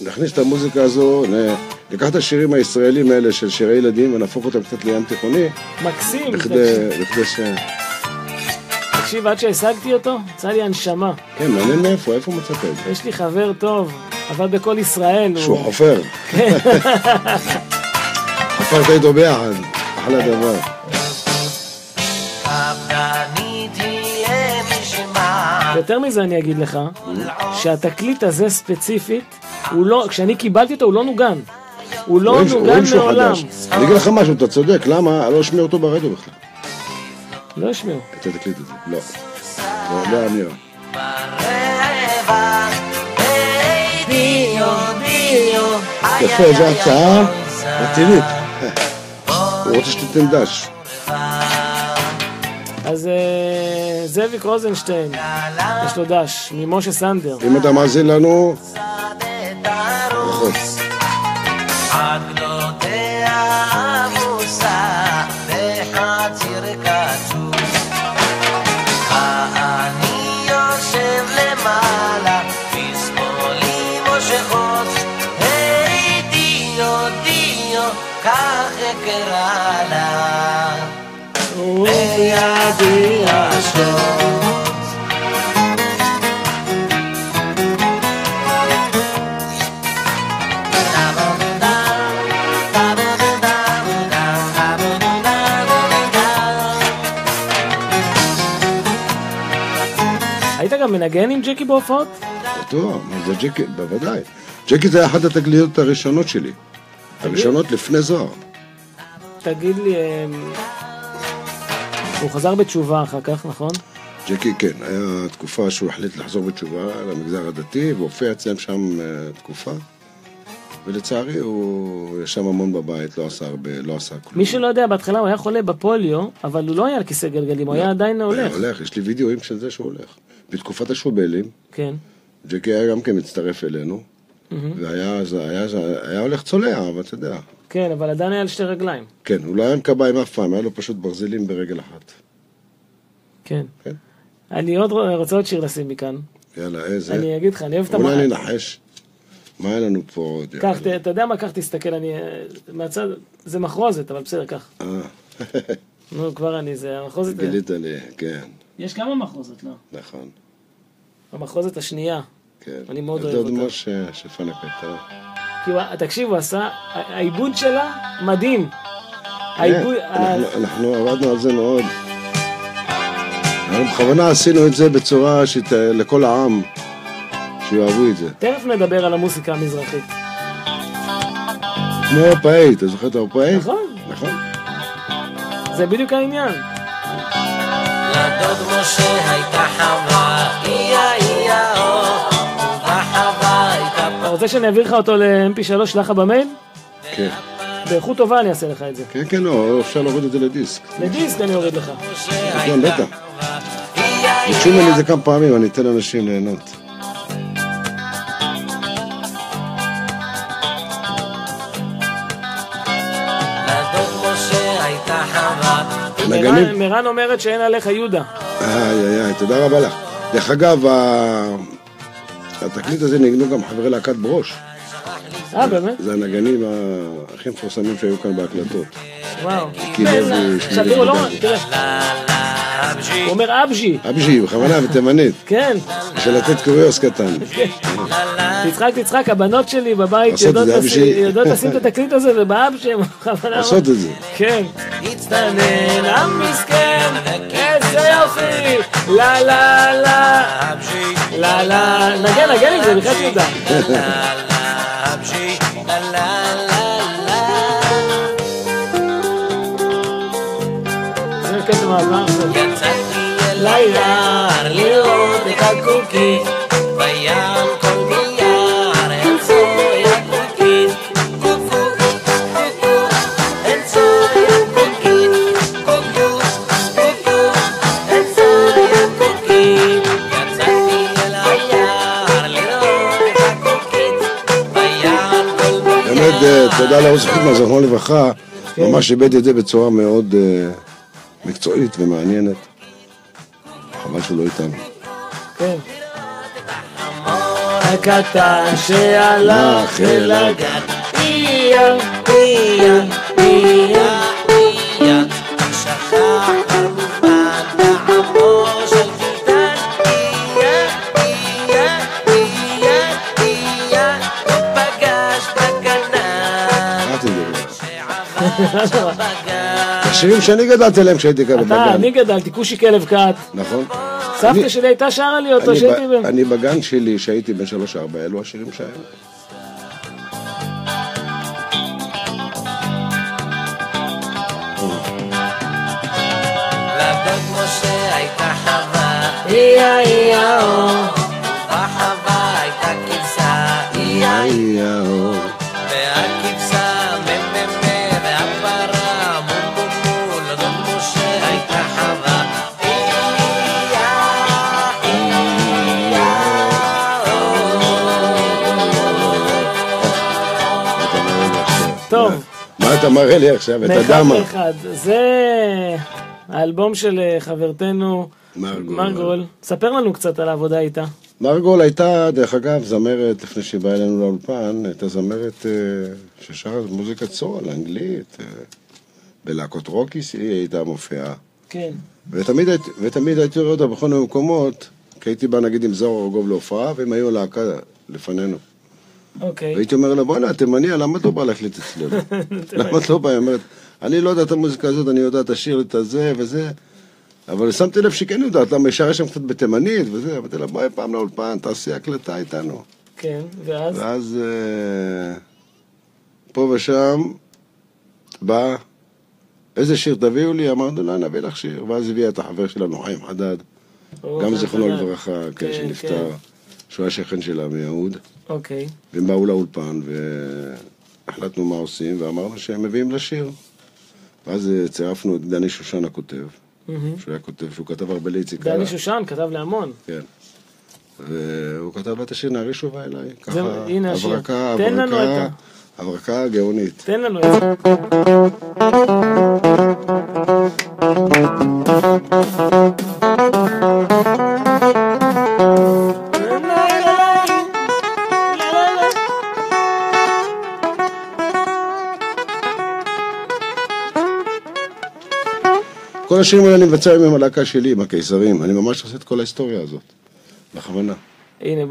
נכניס את המוזיקה הזו, לקחת את השירים הישראלים האלה של שירי ילדים ונהפוך אותם קצת לים תיכוני. מקסים. לכדי ש... תקשיב, עד שהשגתי אותו, יצא לי הנשמה. כן, מעניין מאיפה, איפה הוא מצטט? יש לי חבר טוב, עבד בכל ישראל. שהוא חופר. כן. חפרת איתו ביחד, אחלה דבר. יותר מזה אני אגיד לך, שהתקליט הזה ספציפית, כשאני קיבלתי אותו הוא לא נוגן. הוא לא נוגן מעולם. אני אגיד לך משהו, אתה צודק, למה? לא אשמיע אותו ברדיו בכלל. לא אשמיעו. אתה תקליט את זה, לא. זה לא אמירה. יפה, זו הצעה רצינית. הוא רוצה שתיתן דש. אז זאביק רוזנשטיין, יש לו דש, ממשה סנדר. אם אתה מאזין לנו... נכון. ידי השקות היית גם מנגן עם ג'קי בהופעות? טוב, זה ג'קי, בוודאי. ג'קי זה היה אחת התגליות הראשונות שלי. הראשונות לפני זוהר. תגיד לי... הוא חזר בתשובה אחר כך, נכון? ג'קי, כן. היה תקופה שהוא החליט לחזור בתשובה למגזר הדתי, והופיע אצלם שם תקופה. ולצערי הוא ישם המון בבית, לא עשה כלום. מי שלא יודע, בהתחלה הוא היה חולה בפוליו, אבל הוא לא היה על כיסא גלגלים, הוא היה עדיין הולך. היה הולך, יש לי וידאוים של זה שהוא הולך. בתקופת השובלים, כן. ג'קי היה גם כן מצטרף אלינו, והיה הולך צולע, אבל אתה יודע. כן, אבל עדיין היה על שתי רגליים. כן, הוא לא היה עם קביים אף פעם, היה לו פשוט ברזלים ברגל אחת. כן. אני עוד רוצה עוד שיר לשים מכאן. יאללה, איזה. אני אגיד לך, אני אוהב את המעט. אולי ננחש. מה היה לנו פה עוד? כך, אתה יודע מה? כך תסתכל, אני... מהצד... זה מחרוזת, אבל בסדר, כך. נו, כבר אני, זה המחרוזת... גילית לי, כן. יש כמה מחרוזת, לא? נכון. המחרוזת השנייה. כן. אני מאוד אוהב אותה. תקשיב, הוא עשה, העיבוד שלה מדהים. אנחנו עבדנו על זה מאוד. בכוונה עשינו את זה בצורה לכל העם שיאהבו את זה. תכף נדבר על המוסיקה המזרחית. כמו הרפאי, אתה זוכר את הרפאי? נכון. נכון. זה בדיוק העניין. לדוד משה הייתה חווה, איה איה או. אתה רוצה שאני אעביר לך אותו ל-MP3 שלך במייל? כן. באיכות טובה אני אעשה לך את זה. כן, כן, לא, אפשר להוריד את זה לדיסק. לדיסק אני אוריד לך. נכון, בטח. ביקשו ממני את זה כמה פעמים, אני אתן לאנשים ליהנות. מרן אומרת שאין עליך יהודה. איי, איי, תודה רבה לך. דרך אגב, התקליט הזה נגנו גם חברי להקת ברוש. באמת? זה הנגנים הכי מפורסמים שהיו כאן בהקלטות. וואו. שתראו, לא, תראה. הוא אומר אבג'י. אבג'י, בכוונה, בתימנית. כן. שלתת קוריוס קטן. תצחק, הבנות שלי בבית יודעות לשים את התקליט הזה ובאבג'י, בכוונה. לעשות את זה. כן. הצטנן, המסכן, איזה יופי, לה לה לה, אבג'י. נגן עם זה, בכלל שיודע. זה קטע מעבר. לילה, לראות את הקוקית, בים כל מייר, אין צוי הקוקית, קוקו, אין צוי הקוקית, קוקו, אין צוי הקוקית. יצאתי אל היער לראות תודה לעוז חיטמן, זכרונו לברכה, ממש איבד את זה בצורה מאוד מקצועית ומעניינת. חבל שלא איתנו. כן. הקטן שהלך אל הגן, פיה, פיה, פיה, פיה, שכח הרובן לעמו של חיטן, פיה, פיה, פיה, פיה, הוא פגש בגנן, שעבר שבגן. השירים שאני גדלתי להם כשהייתי כאן בגן. אתה, אני גדלתי, כושי כלב קאט. נכון. סבתא שלי הייתה שרה לי אותו שהייתי בן. אני בגן שלי שהייתי בן 3-4, אלו השירים שהיו. לבן משה הייתה חווה, איה איה או, בחווה הייתה כבשה, איה איה או, והכבשה מממה והפרה מומומו, לבן משה הייתה חווה. מה אתה מראה לי עכשיו? את אדמה. זה האלבום של חברתנו מרגול. ספר לנו קצת על העבודה איתה. מרגול הייתה, דרך אגב, זמרת, לפני שהיא באה אלינו לאולפן, הייתה זמרת ששרה מוזיקת סול, אנגלית, בלהקות רוקיס, היא הייתה מופיעה. כן. ותמיד הייתי רואה אותה בכל המקומות, כי הייתי בא נגיד עם זוהר ארגוב להופעה, והם היו להקה לפנינו. והייתי אומר לה, בואי נה, תימניה, למה את לא באה להחליט אצלנו? למה את לא באה? היא אומרת, אני לא יודע את המוזיקה הזאת, אני יודע את השיר, את הזה וזה, אבל שמתי לב שכן יודעת, למה ישאר שם קצת בתימנית וזה, אמרתי לה, בואי פעם לאולפן, תעשי הקלטה איתנו. כן, ואז? ואז פה ושם בא, איזה שיר תביאו לי? אמרנו לה, נביא לך שיר, ואז הביאה את החבר שלנו, חיים חדד, גם זכרונו לברכה, כשנפטר. שהוא היה שכן שלה מיהוד. אוקיי. והם באו לאולפן, והחלטנו מה עושים, ואמרנו שהם מביאים לשיר. ואז צירפנו את דני שושן הכותב, שהוא כתב הרבה ליציק. דני שושן כתב להמון. כן. והוא כתב את השיר נערי שובה אליי. ככה, הברקה, הברקה, הברקה גאונית. תן לנו את זה. כל השירים האלה אני מבצע עם הלהקה שלי, עם הקיסרים. אני ממש עושה את כל ההיסטוריה הזאת. בכוונה. הנה,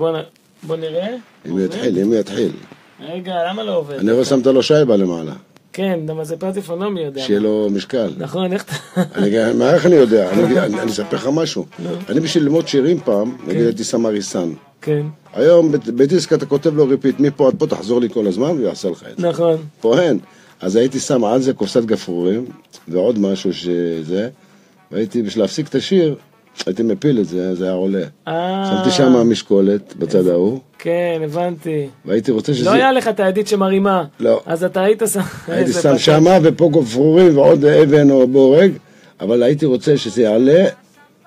בוא נראה. אם יתחיל. רגע, למה לא עובד? אני רואה שמת לו שייבה למעלה. כן, למה זה פטיפונומי יודע. שיהיה לו משקל. נכון, איך אתה... איך אני יודע? אני אספר לך משהו. אני בשביל ללמוד שירים פעם, נגיד הייתי שם אריסן. כן. היום בדיסק אתה כותב לו ריפיט, מפה עד פה תחזור לי כל הזמן ויעשה לך את זה. נכון. פה אין. אז הייתי שם על זה קופסת גפרורים, ועוד משהו שזה, והייתי, בשביל להפסיק את השיר, הייתי מפיל את זה, זה היה עולה. שמתי שם המשקולת בצד ההוא. כן, הבנתי. והייתי רוצה שזה... לא היה לך את הידית שמרימה. לא. אז אתה היית שם... הייתי שם שם ופה גפרורים ועוד אבן או בורג, אבל הייתי רוצה שזה יעלה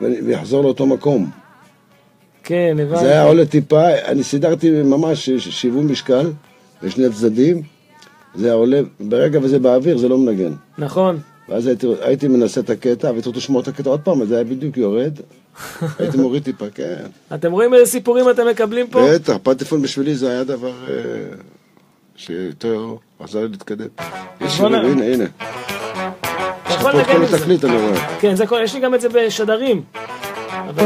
ויחזור לאותו מקום. כן, הבנתי. זה היה עולה טיפה, אני סידרתי ממש שיווי משקל בשני הצדדים, זה העולה, ברגע וזה באוויר, זה לא מנגן. נכון. ואז הייתי מנסה את הקטע, והייתי תשמור את הקטע עוד פעם, זה היה בדיוק יורד. הייתי מוריד טיפה, כן. אתם רואים איזה סיפורים אתם מקבלים פה? בטח, פטיפון בשבילי זה היה דבר שיותר עזר לי להתקדם. יש שירים, הנה. יש פה את כל התכלית, אני רואה. כן, יש לי גם את זה בשדרים. ו...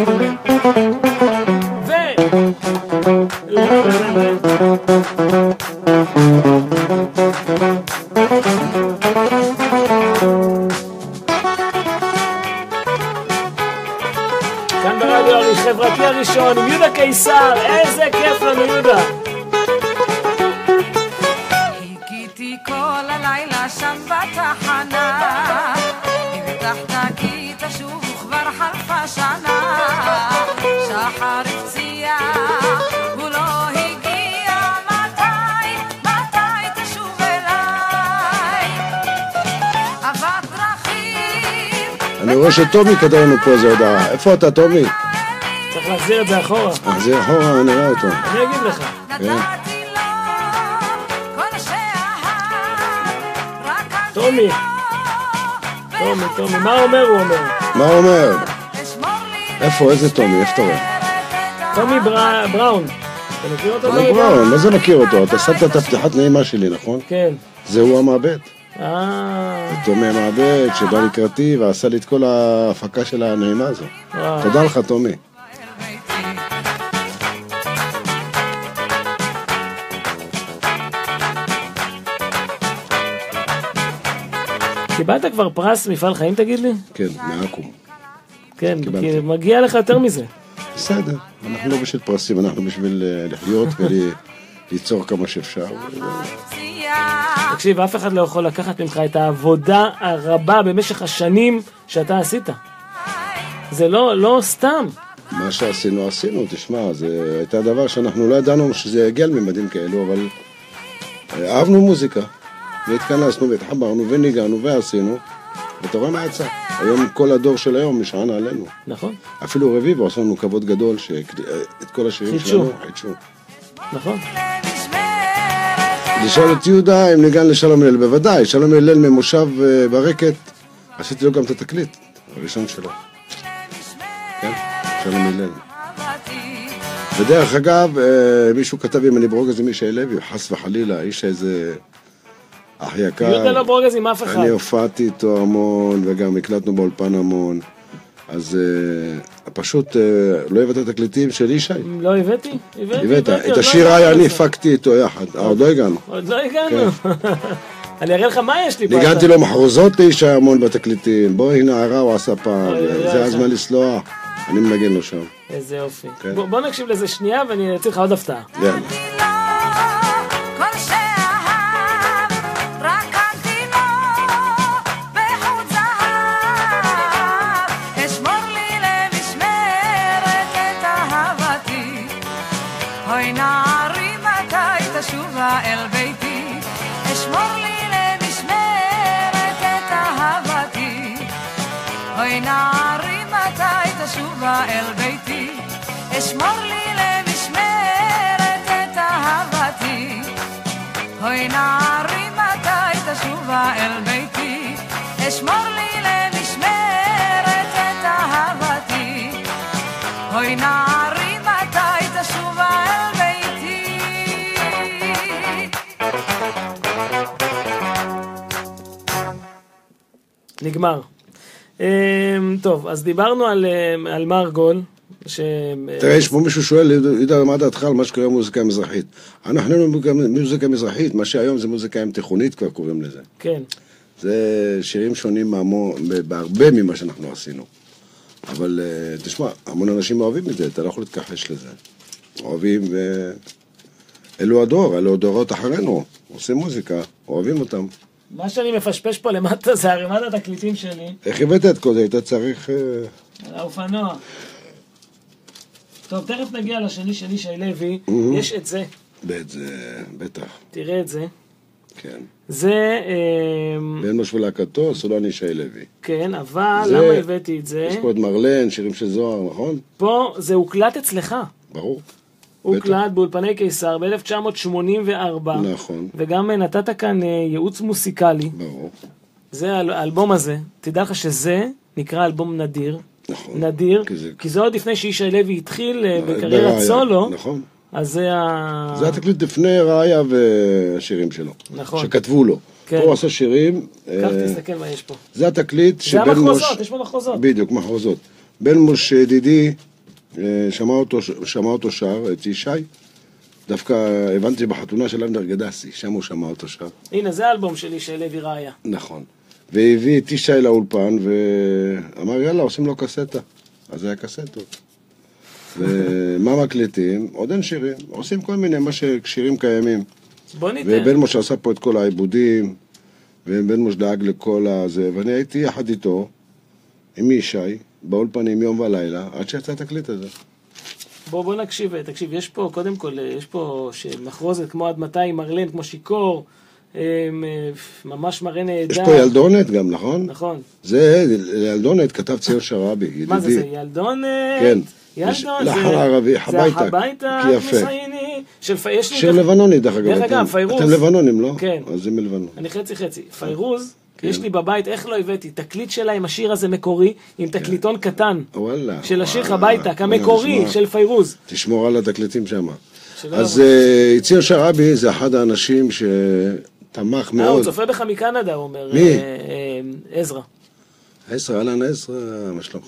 כאן ברדיו החברתי הראשון עם יהודה קיסר, איזה כיף לנו יהודה. חיכיתי כל הלילה שם בתחנה, הבטחת כי תשוב כבר חלפה שנה, שחר הפציע הוא לא הגיע, מתי תשוב אליי, אבת דרכים. אני רואה שטומי כתב לנו פה איזו הודעה. איפה אתה טומי? צריך להחזיר את זה אחורה. להחזיר אחורה, נראה אותו. אני אגיד לך. נתתי לו כל השעה. תומי. תומי, מה אומר הוא אומר? מה אומר? איפה, איזה תומי, איפה אתה רואה? תומי בראון. אתה מכיר אותו? תומי בראון, מה זה מכיר אותו? אתה שמת את הפתיחת נעימה שלי, נכון? כן. זה הוא המעבד. זה תומי המעבד שבא לקראתי ועשה לי את כל ההפקה של הנעימה הזו. תודה לך, תומי. קיבלת כבר פרס מפעל חיים, תגיד לי? כן, מהאקום. כן, כי מגיע לך יותר מזה. בסדר, אנחנו לא בשביל פרסים, אנחנו בשביל לחיות וליצור כמה שאפשר. תקשיב, אף אחד לא יכול לקחת ממך את העבודה הרבה במשך השנים שאתה עשית. זה לא סתם. מה שעשינו, עשינו, תשמע, זה הייתה דבר שאנחנו לא ידענו שזה יגיע לממדים כאלו, אבל אהבנו מוזיקה. והתכנסנו והתחברנו וניגענו ועשינו, ואתה רואה מה יצא. היום כל הדור של היום משען עלינו. נכון. אפילו רביבו עשו לנו כבוד גדול שאת כל השירים שלנו חידשו. נכון. לשאול את יהודה אם ניגן לשלום אליל, בוודאי. שלום אליל ממושב ברקת, עשיתי לו גם את התקליט הראשון שלו. כן? שלום אליל. ודרך אגב, מישהו כתב אם אני ברוג איזה מישהו אלוי, חס וחלילה, איש איזה... אח יקר, יהודה לא ברוגז עם אף אחד. אני הופעתי איתו המון, וגם הקלטנו באולפן המון. אז פשוט לא הבאת את הקליטים של אישי. לא הבאתי. הבאת. את השירה אני הפקתי איתו יחד. עוד לא הגענו. עוד לא הגענו. אני אראה לך מה יש לי פה. ניגנתי לו מחרוזות לאישי המון בתקליטים. בואי נערה הוא עשה פעם. זה הזמן לסלוח. אני מנגן לו שם. איזה יופי. בוא נקשיב לזה שנייה ואני אצליח עוד הפתעה. אשמור לי למשמרת את אהבתי, הוי נערי מתי תשובה אל ביתי, אשמור לי למשמרת את אהבתי, הוי נערי מתי תשובה אל ביתי. נגמר. טוב, אז דיברנו על מרגול. תראה, יש פה מישהו שואל, ידע מה דעתך על מה שקוראים מוזיקה מזרחית? אנחנו מוזיקה מזרחית, מה שהיום זה מוזיקה עם תיכונית כבר קוראים לזה. כן. זה שירים שונים בהרבה ממה שאנחנו עשינו. אבל תשמע, המון אנשים אוהבים את זה, אתה לא יכול להתכחש לזה. אוהבים, אלו הדור, אלו הדורות אחרינו, עושים מוזיקה, אוהבים אותם. מה שאני מפשפש פה למטה זה הרימת התקליטים שלי. איך הבאת את כל זה? היית צריך... האופנוע. טוב, תכף נגיע לשני שלי שהלוי, יש את זה. ואת זה, בטח. תראה את זה. כן. זה... בן מוש ולהקתו, סולני שהלוי. כן, אבל למה הבאתי את זה? יש פה את מרלן, שירים של זוהר, נכון? פה זה הוקלט אצלך. ברור. הוקלט באולפני קיסר ב-1984. נכון. וגם נתת כאן ייעוץ מוסיקלי. ברור. זה האלבום הזה, תדע לך שזה נקרא אלבום נדיר. נכון, נדיר, כי זה עוד לפני שאישה לוי התחיל בקריירת סולו. נכון. אז זה התקליט לפני ראיה והשירים שלו. נכון. שכתבו לו. פה הוא עשה שירים. כך תסתכל מה יש פה. זה התקליט שבן מוש... זה המחרוזות, יש פה מחרוזות. בדיוק, מחרוזות. בן מוש ידידי שמע אותו שר, את אישי. דווקא הבנתי בחתונה של אנדר גדסי, שם הוא שמע אותו שר. הנה, זה האלבום שלי של לוי ראיה. נכון. והביא את אישי לאולפן, ואמר, יאללה, עושים לו קסטה. אז זה היה קסטות. ומה מקליטים? עוד אין שירים. עושים כל מיני, מה ששירים קיימים. בוא ניתן. ובן מוש עשה פה את כל העיבודים, ובן מוש דאג לכל הזה, ואני הייתי יחד איתו, עם אישי, באולפנים יום ולילה, עד שיצא את הקליט הזה. בוא נקשיב, תקשיב, יש פה, קודם כל, יש פה שמחרוזת כמו עד מתי, מרלן, כמו שיקור, ממש מראה נהדר. יש פה ילדונת גם, נכון? נכון. זה ילדונת, כתב ציון שרבי, ידידי. מה זה, ילדונת? כן. ילדונת. לחל הערבי, חבייתק. זה החבייתק מסעיני. של לבנוני, דרך אגב. דרך אגב, פיירוז. אתם לבנונים, לא? כן. אז זה מלבנון. אני חצי. פיירוז יש לי בבית, איך לא הבאתי, תקליט שלה עם השיר הזה מקורי, עם תקליטון קטן, של השיר הביתה, כמקורי, של פיירוז. תשמור על התקליטים שם. אז ציון שרבי זה אחד האנשים שתמך מאוד. הוא צופה בך מקנדה, הוא אומר. מי? עזרא. עזרא, אלן עזרא, מה שלומך?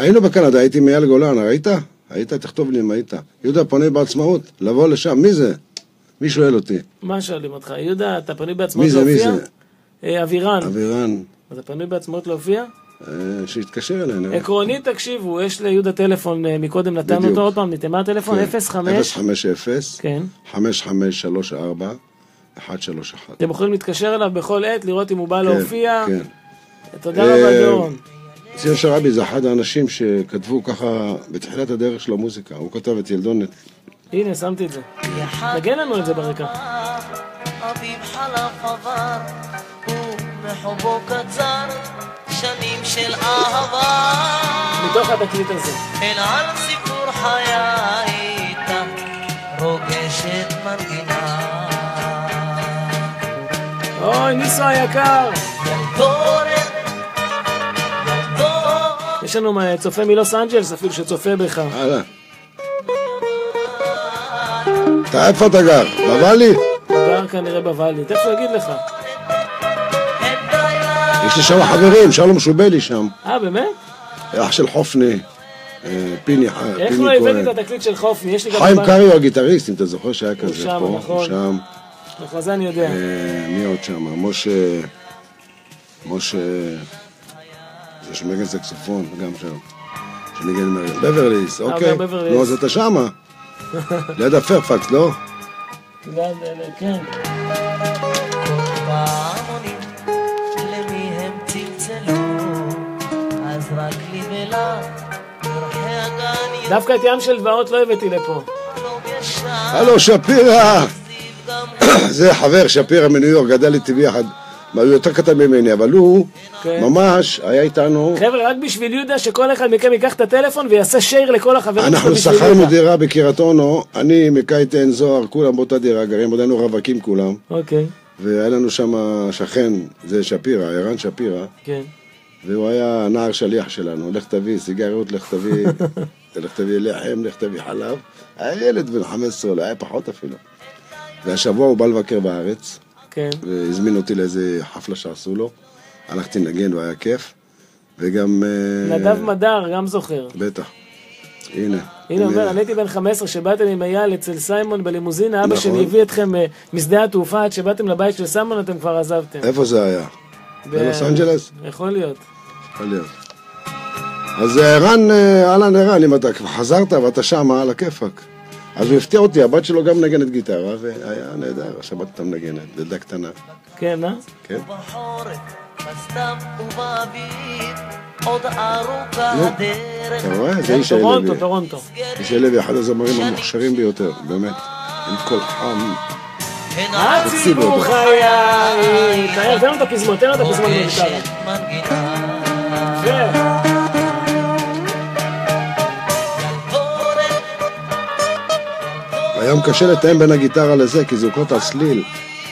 היינו בקנדה, הייתי עם יאל גולן, ראית? היית, תכתוב לי אם היית. יהודה פונה בעצמאות, לבוא לשם, מי זה? מי שואל אותי? מה שואלים אותך? יהודה, אתה פנוי בעצמאות להופיע? מי זה, מי זה? אבירן. אבירן. אתה פנוי בעצמאות להופיע? שיתקשר אלינו. עקרונית, תקשיבו, יש ליהודה טלפון מקודם, נתנו אותו עוד פעם, נתמה הטלפון, 05. 050-5534-131. אתם יכולים להתקשר אליו בכל עת, לראות אם הוא בא להופיע. כן, כן. תודה רבה, דורון. ציון שרבי זה אחד האנשים שכתבו ככה בתחילת הדרך של המוזיקה. הוא כתב את ילדונת. הנה, שמתי את זה. נגן לנו את זה ברקע. אביב חלף עבר, הוא מחובו קצר, שנים של אהבה. מתוך התקליט הזה. אל על סיפור חיה איתה, רוגשת מנגינה. אוי, ניסו היקר. יש לנו צופה מלוס אנג'לס אפילו שצופה בך. הלאה. אתה איפה אתה גר? בוואלי? גר כנראה בוואלי, תכף להגיד לך. יש לי שם חברים, שלום שובלי שם. באמת? אח של חופני, פיני כהן. איך לא הבאתי את התקליט של חופני? חיים קרי הוא הגיטריסט, אם אתה זוכר שהיה כזה. הוא שם, נכון. נכון, זה אני יודע. מי עוד שם? משה... זה שמגן סקסופון, גם שם. שמגן מרגול. בברליס, אוקיי. לא, אז אתה שמה. ליד הפרפקס, לא? כן. בעמונים למי הם צלצלו, אז רק לי ולא פרחי הגן. דווקא את ים של דבעות לא הבאתי לפה. הלו, שפירה! זה חבר, שפירה מניו יורק, גדל איתי ביחד. הוא יותר קטן ממני, אבל הוא ממש היה איתנו. חבר'ה, רק בשביל יהודה שכל אחד מכם ייקח את הטלפון ויעשה שייר לכל החברים. אנחנו שכרנו דירה בקירת אונו, אני מקייטן, זוהר, כולם באותה דירה גרים, עודנו רווקים כולם. אוקיי. והיה לנו שם שכן, זה שפירה, ערן שפירה. כן. והוא היה נער שליח שלנו, לך תביא סיגריות, לך תביא, לך תביא לחם, לך תביא חלב. היה ילד בן 15, אולי היה פחות אפילו. והשבוע הוא בא לבקר בארץ. והזמין אותי לאיזה חפלה שעשו לו, הלכתי לנגן והיה כיף. וגם... נדב מדר, גם זוכר. בטח, הנה. הנה, אני הייתי בן 15 שבאתם עם אייל אצל סיימון בלימוזינה, אבא שלי הביא אתכם משדה התעופה, עד שבאתם לבית של סיימון אתם כבר עזבתם. איפה זה היה? בלוס אנג'לס? יכול להיות. יכול להיות. אז ערן, אלן ערן, אם אתה חזרת ואתה שמה על הכיפק. אז הוא הפתיע אותי, הבת שלו גם נגנת גיטרה, והיה נהדר, השבת אתה מנגנת, ילדה קטנה. כן, אה? כן. אתה רואה? זה אישה לוי. טורונטו, טורונטו. אישה לוי, אחד הזמרים המוכשרים ביותר, באמת. עם כל חם. הציבור חיים. תן לו את הפזמון, תן לו את הפזמון בגיטרה. יפה. היום קשה לתאם בין הגיטרה לזה, כי זה הוקרות הסליל.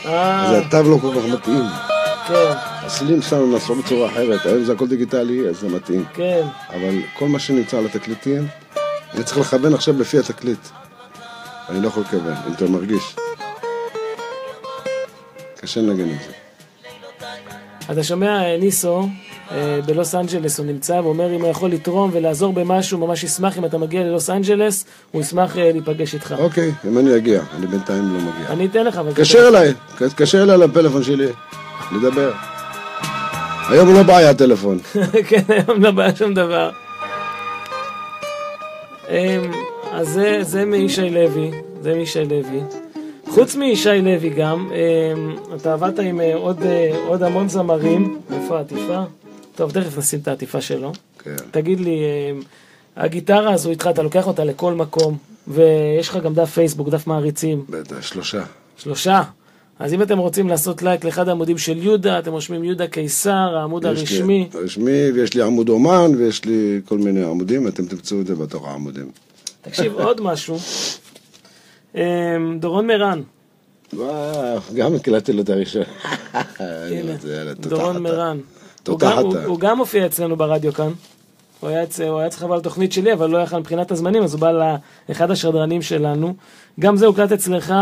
אז התו לא כל כך מתאים. כן. הסלילים שלנו נעשו בצורה אחרת, היום זה הכל דיגיטלי, אז זה מתאים. כן. אבל כל מה שנמצא על התקליטים, אני צריך לכוון עכשיו לפי התקליט. אני לא יכול לכוון, אם אתה מרגיש. קשה לנגן את זה. אתה שומע, ניסו, בלוס אנג'לס הוא נמצא ואומר אם הוא יכול לתרום ולעזור במשהו, ממש ישמח אם אתה מגיע ללוס אנג'לס, הוא ישמח להיפגש איתך. אוקיי, אם אני אגיע, אני בינתיים לא מגיע. אני אתן לך. קשר אליי, קשר אליי לפלאפון שלי, לדבר. היום הוא לא בא היה טלפון. כן, היום לא בא שום דבר. אז זה מאישה לוי, זה מאישה לוי. חוץ מאישי לוי גם, אתה עבדת עם עוד המון זמרים, איפה העטיפה? טוב, תכף נשים את העטיפה שלו. תגיד לי, הגיטרה הזו איתך, אתה לוקח אותה לכל מקום, ויש לך גם דף פייסבוק, דף מעריצים. בטח, 3. 3? אז אם אתם רוצים לעשות לייק לאחד העמודים של יהודה, אתם רושמים יהודה קיסר, העמוד הרשמי. רשמי, ויש לי עמוד אומן, ויש לי כל מיני עמודים, אתם תמצאו את זה בתוך העמודים. תקשיב, עוד משהו. דורון מרן, גם הקלטתי לו את הראשון. דורון מרן. הוא גם הופיע אצלנו ברדיו כאן. הוא היה צריך לבוא לתוכנית שלי, אבל לא היה כאן מבחינת הזמנים, אז הוא בא לאחד השדרנים שלנו. גם זה הוקלט אצלך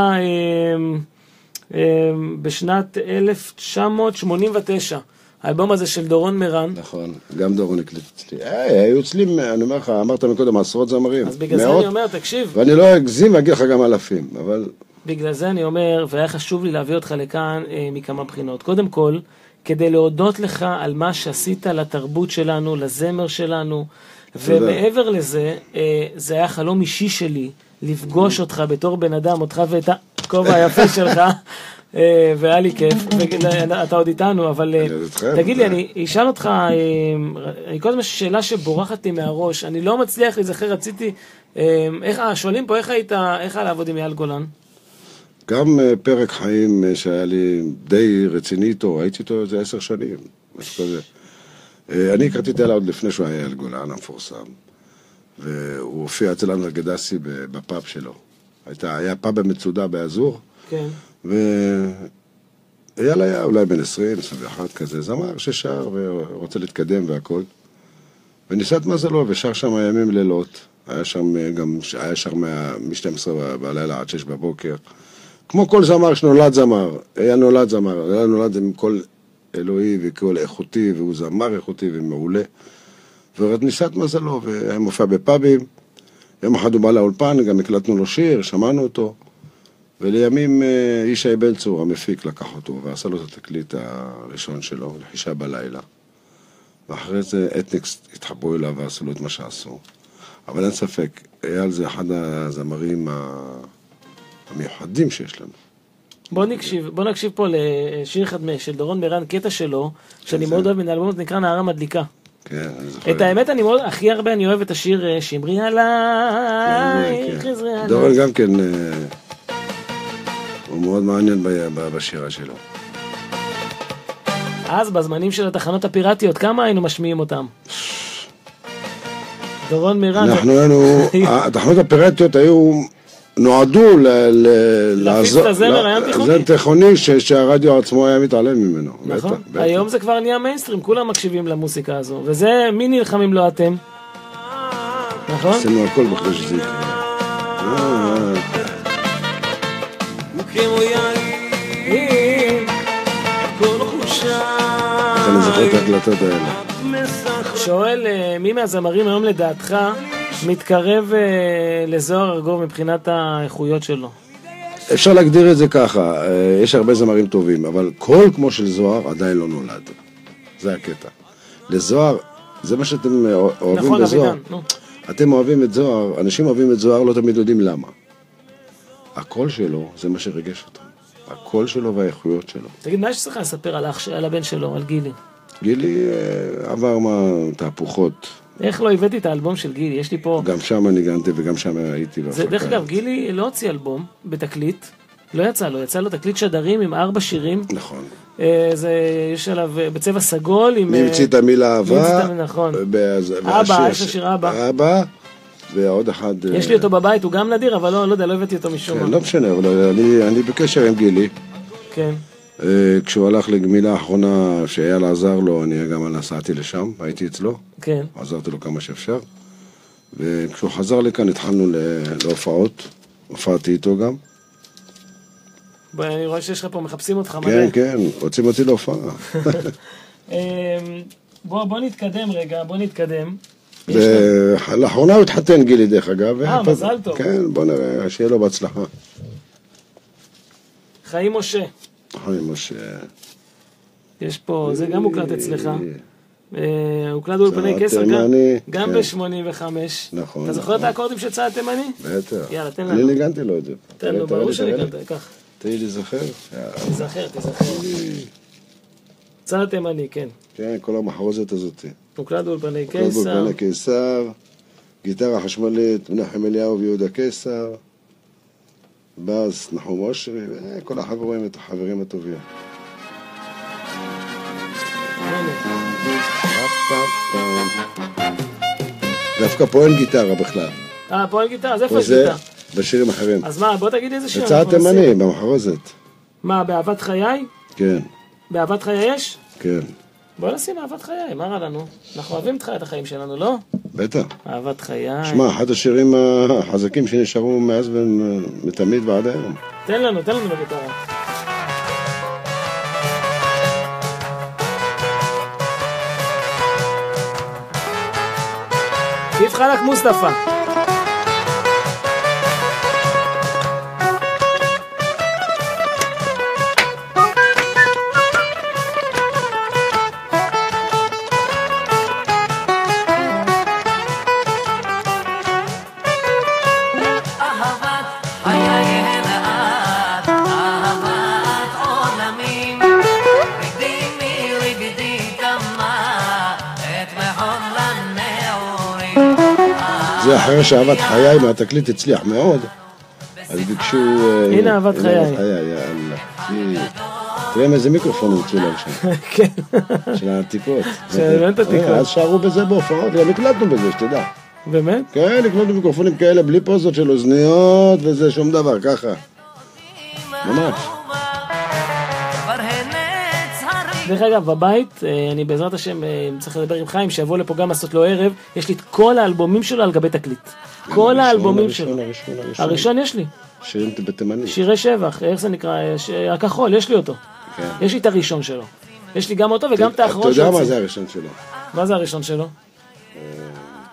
בשנת 1989. האלבום הזה של דורון מרן. נכון, גם דורון הקליט אצלי. היו אצלי, אני אומר לך, אמרת מקודם עשרות זמרים. אז בגלל זה אני אומר, תקשיב. ואני לא אגזים, אגיד לך גם אלפים, אבל... בגלל זה אני אומר, והיה חשוב לי להביא אותך לכאן מכמה בחינות. קודם כל, כדי להודות לך על מה שעשית לתרבות שלנו, לזמר שלנו, ומעבר לזה, זה היה חלום אישי שלי, לפגוש אותך בתור בן אדם, אותך ואת הכובע היפה שלך, והיה לי כיף, ואתה עוד איתנו, אבל תגיד לי, אני אשאל אותך, אני כל הזמן שאלה שבורחת לי מהראש, אני לא מצליח לזכר, רציתי, שואלים פה, איך היה לעבוד עם יאל גולן? גם פרק חיים שהיה לי די רציני איתו, הייתי איתו איזה 10 שנים, משהו כזה. אני הכרתי את אלה עוד לפני שהוא היה יאל גולן המפורסם, והוא הופיע אצל אנדר גדסי בפאב שלו. היה פאב המצודה באזור, ואייל היה אולי בין 20-21 כזה, זמר ששר ורוצה להתקדם והכל. וניסה את מזלו ושר שם הימים לילות, היה שם גם, היה שר מ-12 בלילה עד 6 בבוקר, כמו כל זמר שנולד זמר, היה נולד זמר, היה נולד עם כל אלוהי וכל איכותי, והוא זמר איכותי ומעולה. וניסת מזלו, והיה מופיע בפאבים. יום אחד הוא בא לאולפן, גם הקלטנו לו שיר, שמענו אותו. ולימים ישי בן צור, המפיק, לקח אותו, ועשה לו את התקליט הראשון שלו, לחישה בלילה. ואחרי זה אתניקס התחברו אליו ועשו לו את מה שעשו. אבל אין ספק, אייל זה אחד הזמרים המיוחדים שיש לנו. בוא נקשיב פה לשיר אחד של דורון מרן, קטע שלו, שאני מאוד אוהב מן האלבום, זה נקרא נערה מדליקה. כן, אני זוכר. את האמת, אני מאוד, הכי הרבה אני אוהב את השיר שמרי עליי, חזרי עליי. דורון גם כן, הוא מאוד מעניין בשירה שלו. אז בזמנים של התחנות הפיראטיות, כמה היינו משמיעים אותם? דורון מרן. אנחנו היינו, התחנות הפיראטיות היו... נועדו להפיץ את הזמר הים תיכוני. זה תיכוני שהרדיו עצמו היה מתעלם ממנו. נכון, היום זה כבר נהיה מיינסטרים, כולם מקשיבים למוסיקה הזו. וזה, מי נלחמים לו אתם? נכון? עשינו הכל בכדי שזה יקרה. אני זוכר את ההקלטות האלה. שואל, מי מהזמרים היום לדעתך מתקרב לזוהר ארגוב מבחינת האיכויות שלו? אפשר להגדיר את זה ככה, יש הרבה זמרים טובים, אבל קול כמו של זוהר עדיין לא נולד. זה הקטע. לזוהר, זה מה שאתם אוהבים, נכון, לזוהר. נכון, אבידן. אתם אוהבים את זוהר, אנשים אוהבים את זוהר, לא תמיד יודעים למה. הקול שלו, זה מה שרגש אותו. הקול שלו והאיכויות שלו. תגיד, מה שצריך לספר על הבן שלו, על גילי? גילי עבר תהפוכות. איך לא הבאתי את האלבום של גילי? יש לי פה... גם שם ניגנתי וגם שם הייתי... זה דרך אגב, גילי לא הוציא אלבום בתקליט, לא יצא לו, יצא לו תקליט שדרים עם 4 שירים. נכון. זה יש עליו בצבע סגול עם... נמציא את המילה אהבה. נכון. אבא, יש השיר אבא. אבא, ועוד אחד... יש לי אותו בבית, הוא גם נדיר, אבל לא יודע, לא הבאתי אותו משום מה. לא משנה, אבל אני בקשר עם גילי. כן. כשהוא הלך לגמילה האחרונה שאייל עזר לו, אני גם נסעתי לשם, הייתי אצלו, עזרתי לו כמה שאפשר, וכשהוא חזר לכאן התחלנו להופעות, הופעתי איתו גם. אני רואה שיש לך פה, מחפשים אותך מלא. כן, כן, רוצים אותי להופעה. בוא נתקדם רגע, בוא נתקדם. לאחרונה הוא התחתן גילי דרך אגב. מזל טוב. כן, בוא נראה, שיהיה לו בהצלחה. חיים משה. חיים משה. יש פה, זה גם הוקלט אצלך. הוקלט באולפני קיסר גם ב-85. נכון. אתה זוכר את האקורדים של צעד תימני? בטח. יאללה, תן לנו. אני ניגנתי לו את זה. תן לו, ברור שניגנת, כך. תהי לזכר. תזכר. צעד תימני, כן. כן, כל המחרוזת הזאת. הוקלט באולפני קיסר. הוקלט באולפני קיסר. גיטרה חשמלית, מנחם אליהו ויהודה קיסר. באז, נחום אושרי, כל החברים, את החברים הטובים. דווקא פה אין גיטרה בכלל. פה אין גיטרה, אז איפה יש גיטרה? בשירים אחרים. אז מה, בוא תגיד איזה שיר. הצעה תימני, במחרוזת. מה, באהבת חיי? כן. באהבת חיי יש? כן. בוא נשים אהבת חיי, מה רע לנו? אנחנו אוהבים את החיים שלנו, לא? בטח. אהבת חיי. שמע, אחד השירים החזקים שנשארו מאז ומתמיד ועד היום. תן לנו בגיטרה. חלק מוסטפה אחרי שאהבת חיי מהתקליט הצליח מאוד, אז ביקשו... הנה אהבת חיי. תראה איזה מיקרופון הוצאו להם שם. כן. של העתיקות. אז שערו בזה בהופעות, גם הקלטנו בזה, שתדע. באמת? כן, הקלטנו מיקרופונים כאלה בלי פוזות של אוזניות וזה, שום דבר, ככה. ממש. דרך אגב, בבית, אני בעזרת השם צריך לדבר עם חיים, שיבוא לפה גם לעשות לו ערב, יש לי את כל האלבומים שלו על גבי תקליט. כל האלבומים שלו. הראשון יש לי. שירים בתימני. שירי שבח, איך זה נקרא? הכחול, יש לי אותו. יש לי את הראשון שלו. יש לי גם אותו וגם את האחרון שלו. אתה יודע מה זה הראשון שלו? מה זה הראשון שלו?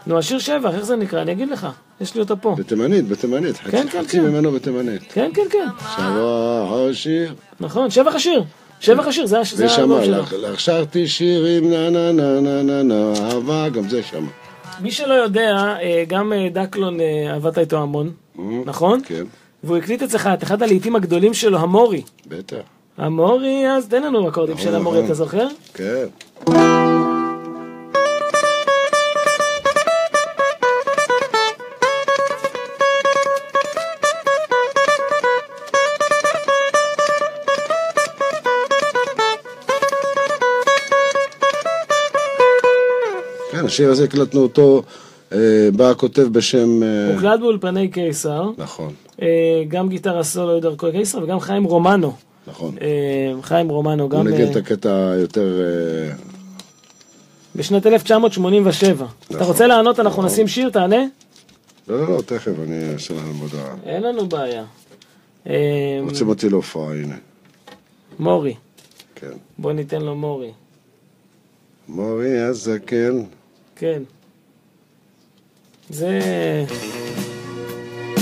נו, השיר שבח, איך זה נקרא? אני אגיד לך. יש לי אותה פה. בתימנית. חצי ממנו בתימנית. כן. שבח השיר. נכון, שבח השיר. שבח השיר, זה האלבום שלך. להכשרתי שירים, נה נה נה נה נה נה, אהבה, גם זה שמה. מי שלא יודע, גם דקלון עבדת איתו המון, נכון? כן. והוא הקליט אצלך את אחד הלהיטים הגדולים שלו, המורי. בטח. המורי, אז תן לנו אקורדים של המורי, אתה זוכר? כן. השיר הזה הקלטנו אותו, בא כותב בשם... הוא קלט באולפני קיסר. נכון. גם גיטרה סולו יהודה קיסר וגם חיים רומנו. נכון. חיים רומנו גם... הוא נגיד את הקטע יותר... בשנת 1987. אתה רוצה לענות, אנחנו נשים שיר, תענה? לא, תכף, אני אשלח לנו מודעה. אין לנו בעיה. רוצים אותי להופעה, הנה. מורי. כן. בוא ניתן לו מורי. מורי הזקן. כן. זה...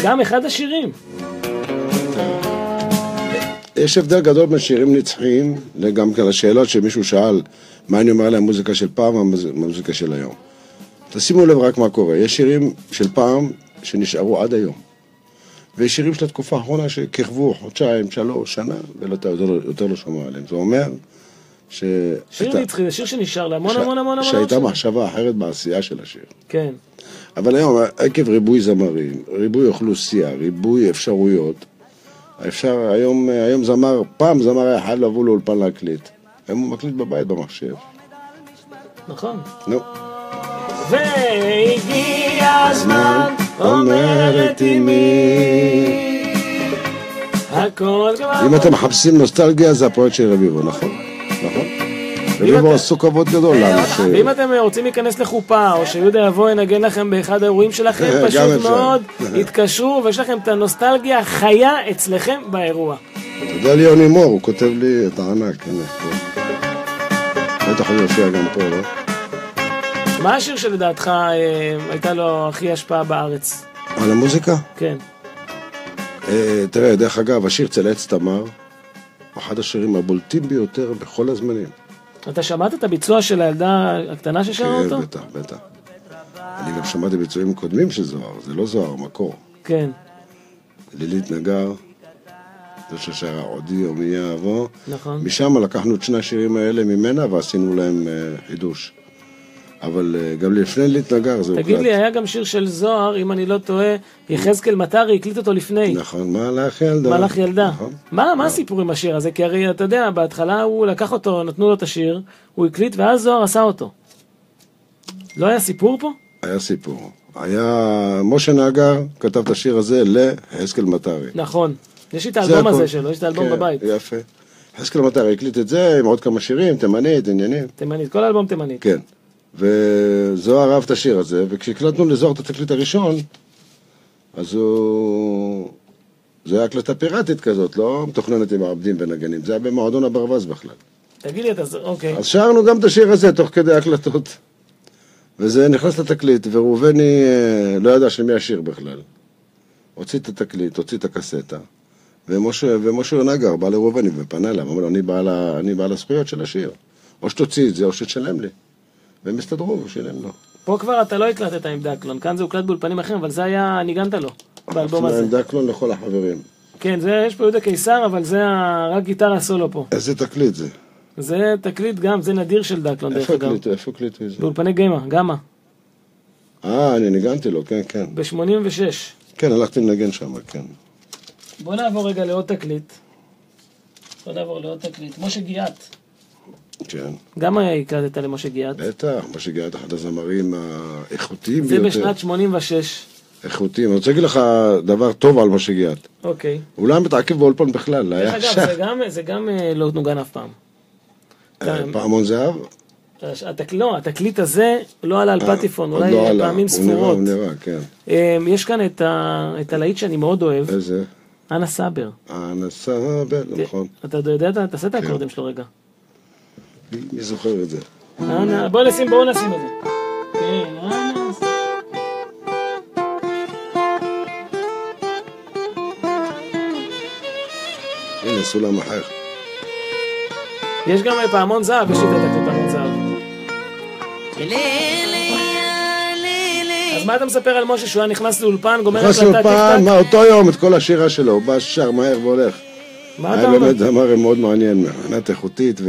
גם אחד השירים. יש הבדל גדול בין שירים נצחיים, גם כאלה שאלות שמישהו שאל, מה אני אומר להם מוזיקה של פעם והמוזיקה של היום. תשימו לב רק מה קורה. יש שירים של פעם שנשארו עד היום. ויש שירים של התקופה האחרונה שכיכבו חודשיים, שלוש, שנה, ואתה יותר לא שומע עליהם. זה אומר... שיר נצחי, זה שיר שנשאר לה המון המון המון המון שהייתה מחשבה אחרת בעשייה של השיר. כן. אבל היום, עקב ריבוי זמרים, ריבוי אוכלוסייה, ריבוי אפשרויות, אפשר, היום זמר, פעם זמר היה חייב לבוא לאולפן להקליט. היום הוא מקליט בבית במחשב. נכון. נו. והגיע הזמן, אומרת אימי, הכל כבר... אם אתם מחפשים נוסטלגיה, זה הפרויקט של רביבו, נכון? נכון? רביבו עשו כבוד גדול לנו. ואם אתם רוצים להיכנס לחופה, או שיהודה יבוא ינגן לכם באחד האירועים שלכם, פשוט מאוד, התקשרו, ויש לכם את הנוסטלגיה החיה אצלכם באירוע. תודה לי יוני מור, הוא כותב לי את הענק. בטח הוא יופיע גם פה, לא? מה השיר שלדעתך הייתה לו הכי השפעה בארץ? על המוזיקה? כן. תראה, דרך אגב, השיר אצל עץ תמר, אחד השירים הבולטים ביותר בכל הזמנים. אתה שמעת את הביצוע של הילדה הקטנה ששרה אותו? כן, בטח. אני גם שמעתי ביצועים קודמים של זוהר, זה לא זוהר, מקור. כן. לילית נגר, זה ששרה עודי או מי יעבור. נכון. משם לקחנו את שני השירים האלה ממנה ועשינו להם חידוש. אבל גם לפני לילית נגר זה הוקלט. תגיד לי, היה גם שיר של זוהר, אם אני לא טועה, יחזקאל מטרי הקליט אותו לפני. נכון, מלאך ילדה. מה הסיפור עם השיר הזה? כי הרי, אתה יודע, בהתחלה הוא לקח אותו, נתנו לו את השיר, הוא הקליט, ואז זוהר עשה אותו. לא היה סיפור פה? היה סיפור. היה משה נהגר, כתב את השיר הזה להסקל מטרי. נכון, יש לי את האלבום הזה שלו, יש את האלבום בבית. יפה. הסקל מטרי הקליט את זה עם עוד כמה שירים, תימנית, עניינים. תימנית, כל האלבום תימנית. כן. וזוהר אהב את השיר הזה, וכשהקלטנו לזוהר את התקליט הראשון, אז הוא... זה היה הקלטה פיראטית כזאת, לא מתוכננת עם העבדים ונגנים, זה היה במועדון הברווז בכלל. תגיד לי את זה, אוקיי. אז שרנו גם את השיר הזה תוך כדי הקלטות. וזה נכנס לתקליט, ורובני לא ידע שמי השיר בכלל. הוציא את התקליט, הוציא את הקסטה, ומשה נגר בא לרובני ופנה לה, אמר לו, אני בעל הזכויות של השיר. או שתוציא את זה, או שתשלם לי. והם הסתדרו, ושילם לו. פה כבר אתה לא הקלטת עם דקלון, כאן זה הוקלט באולפנים אחרים, אבל זה היה, ניגנת לו, באלבום הזה. עם דקלון לכל החברים. כן, יש פה יהודה קיסר, אבל זה רק גיטרה סולו פה. איזה תקליט זה? זה תקליט גם, זה נדיר של דקלון דרך אגב. איפה קליטו איזה? באולפני גמה. אני ניגנתי לו, כן, כן. ב-86. כן, הלכתי לנגן שם, כן. בוא נעבור רגע לעוד תקליט. משה גיאת. כן. גם הקלטת למשה גיאת. בטח, משה גיאת, אחד הזמרים האיכותיים ביותר. זה בשנת 86. איכותיים. אני רוצה להגיד לך דבר טוב על משה גיאת. אוקיי. אולי מתעכב באולפן בכלל. זה גם לא נוגן אף פעם. פעמון זהב? לא, התקליט הזה לא עלה על פטיפון, אולי פעמים ספורות. הוא נראה, כן. יש כאן את הלהיט שאני מאוד אוהב. איזה? אנה סאבר. אנה סאבר, נכון. אתה יודע, אתה עשה את האקורדים שלו רגע. מי זוכר את זה? בואו נשים את זה. כן, אנה סאבר. הנה, סולם אחר. יש גם פעמון זהב, יש לי את פעמון זהב. אז מה אתה מספר על משה שהוא היה נכנס לאולפן, גומר את הקלטה? נכנס לאולפן, אותו יום את כל השירה שלו, הוא בא שר מהר והולך. מה אתה אומר? באמת זמר מאוד מעניין, מענת איכותית,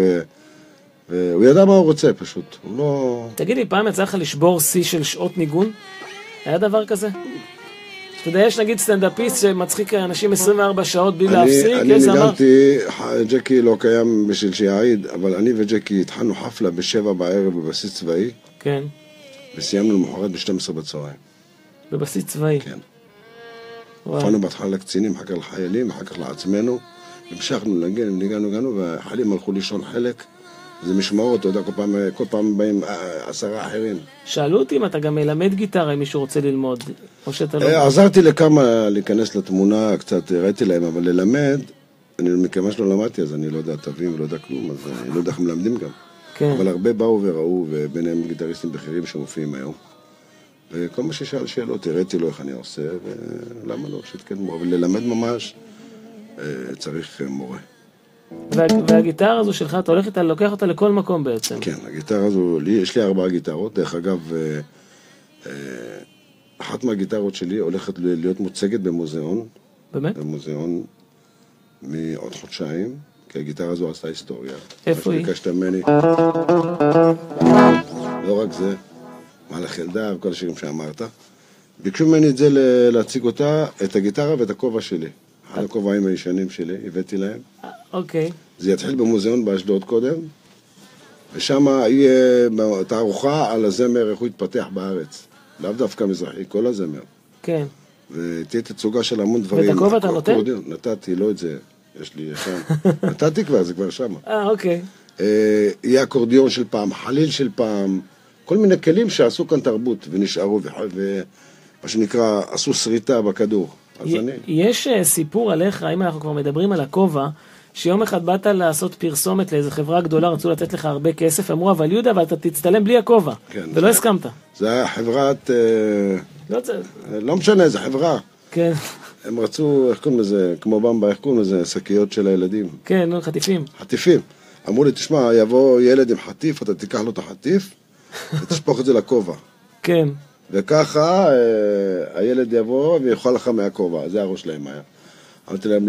והוא ידע מה הוא רוצה פשוט, הוא לא... תגיד לי, פעם יצא לך לשבור שיא של שעות ניגון? היה דבר כזה? אתה יודע, יש נגיד סטנדאפיסט שמצחיק אנשים 24 שעות בלי להפסיק, אני ניגנתי, ג'קי לא קיים בשביל שיעיד, אבל אני וג'קי התחלנו חפלה ב-7 בערב בבסיס צבאי, כן. וסיימנו למחרת ב-12 בצהריים. בבסיס צבאי? כן. הפענו בהתחלה לקצינים, אחר כך לחיילים, אחר כך לעצמנו, המשכנו לנגן, ניגענו, והחיילים הלכו לישון חלק, זה משמעות, אתה יודע, כל פעם באים 10 אחרים. שאלו אותי אם אתה גם מלמד גיטרה, אם מישהו רוצה ללמוד, או שאתה לא... עזרתי לכמה להיכנס לתמונה, קצת ראיתי להם, אבל ללמד, אני מכמה שלא למדתי, אז אני לא יודע תווים, לא יודע כלום, אז אני לא יודע איך מלמדים גם. כן. אבל הרבה באו וראו, וביניהם גיטריסטים בכירים שמופיעים היום. וכל מה ששאל שאלות, הראיתי לו איך אני עושה, ולמה לא, שתקדמו, אבל ללמד ממש, צריך מורה. והגיטרה הזו שלך, אתה הולך איתה, לוקח אותה לכל מקום בעצם. כן, הגיטרה הזו, יש לי 4 גיטרות, דרך אגב, אחת מהגיטרות שלי הולכת להיות מוצגת במוזיאון. באמת? במוזיאון מעוד חודשיים, כי הגיטרה הזו עשתה היסטוריה. איפה היא? ביקשת ממני. לא רק זה, מהלך ילדה וכל השירים שאמרת. ביקשו ממני את זה להציג אותה, את הגיטרה ואת הכובע שלי. אחד הכובעים הישנים שלי, הבאתי להם. אוקיי. זה יתחיל במוזיאון באשדוד קודם, ושם יהיה תערוכה על הזמר, איך הוא התפתח בארץ. לאו דווקא מזרחי, כל הזמר. כן. ותהיה תצוגה של המון דברים. ואת הכובע אתה נותן? נתתי, לא את זה, יש לי שם. נתתי כבר, זה כבר שם. אוקיי. יהיה אקורדיון של פעם, חליל של פעם, כל מיני כלים שעשו כאן תרבות, ונשארו, ומה שנקרא, עשו שריטה בכדור. יש סיפור עליך, אם אנחנו כבר מדברים על הכובע, שיום אחד באת לעשות פרסומת לאיזו חברה גדולה, רצו לתת לך הרבה כסף, אמרו, אבל יהודה, ואתה תצטלם בלי הכובע, ולא הסכמת. זה היה חברת... לא משנה, זה חברה. כן. הם רצו, איך קוראים לזה, כמו במבה, איך קוראים לזה, שקיות של הילדים. כן, חטיפים. חטיפים. אמרו לי, תשמע, יבוא ילד עם חטיף, אתה תיקח לו את החטיף, ותשפוך את זה לכובע. כן. וככה הילד יבוא ויאכל לך מהכובע, זה הראש להם היה. אמרתי להם,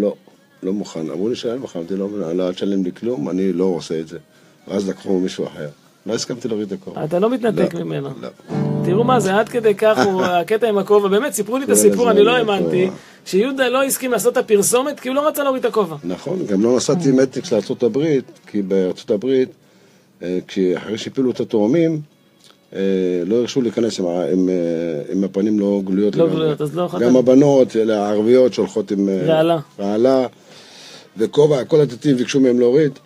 לא מוכן. אמרו לי שאין לך, אמרתי, לא תשלם לי כלום, אני לא עושה את זה. ואז לקחו מישהו אחר. לא הסכמתי להוריד את הכובע. אתה לא מתנתק ממנו. תראו מה זה, עד כדי כך הוא הקטע עם הכובע. באמת, סיפרו לי את הסיפור, אני לא האמנתי, שיהודה לא הסכים לעשות את הפרסומת, כי הוא לא רצה להוריד את הכובע. נכון, גם לא נסעתי עם אתניקס לארצות הברית, כי בארצות הברית, אחרי שהפילו את התאומים, לא הרשו להיכנס שם, עם הפנים לא גלויות. לא גלויות, אז לא חתן. גם הבנות, הערביות, שולחות עם... רעלה. רעלה. וכובע, כל התתים ביקשו מהם להוריד.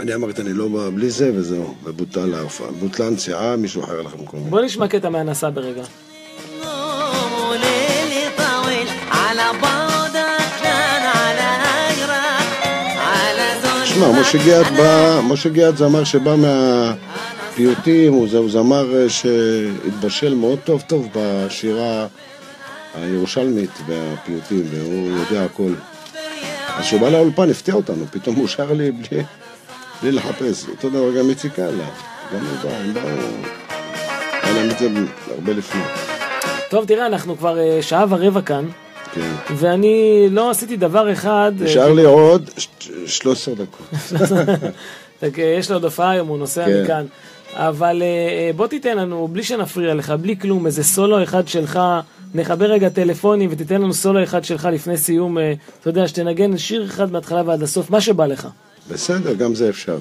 אני אמרתי, אני לא בא בלי זה, וזהו. ובוטל ההופעה. בוטלה הנסיעה, מישהו אחר לכם כל מיני. בוא נשמע קטע מהנסה ברגע. תשמע, משה גיאת בא, משה גיאת זמר שבא מהפיוטים, הוא זמר שהתבשל מאוד טוב טוב בשירה הירושלמית והפיוטים, והוא יודע הכל. אז כשהוא בא לאולפן, הפתיע אותנו, פתאום הוא שר לי בלי לחפש. אותו דבר גם מציקה עליו, גם הוא בא, היה להם את זה הרבה לפני. טוב, תראה, אנחנו כבר שעה ורבע כאן. ואני לא עשיתי דבר אחד. נשאר לי עוד 13 דקות. יש לו עוד הופעה היום, הוא נוסע מכאן. אבל בוא תיתן לנו, בלי שנפריע לך, בלי כלום, איזה סולו אחד שלך, נחבר רגע טלפונים ותיתן לנו סולו אחד שלך לפני סיום, אתה יודע, שתנגן שיר אחד מההתחלה ועד הסוף, מה שבא לך. בסדר, גם זה אפשר.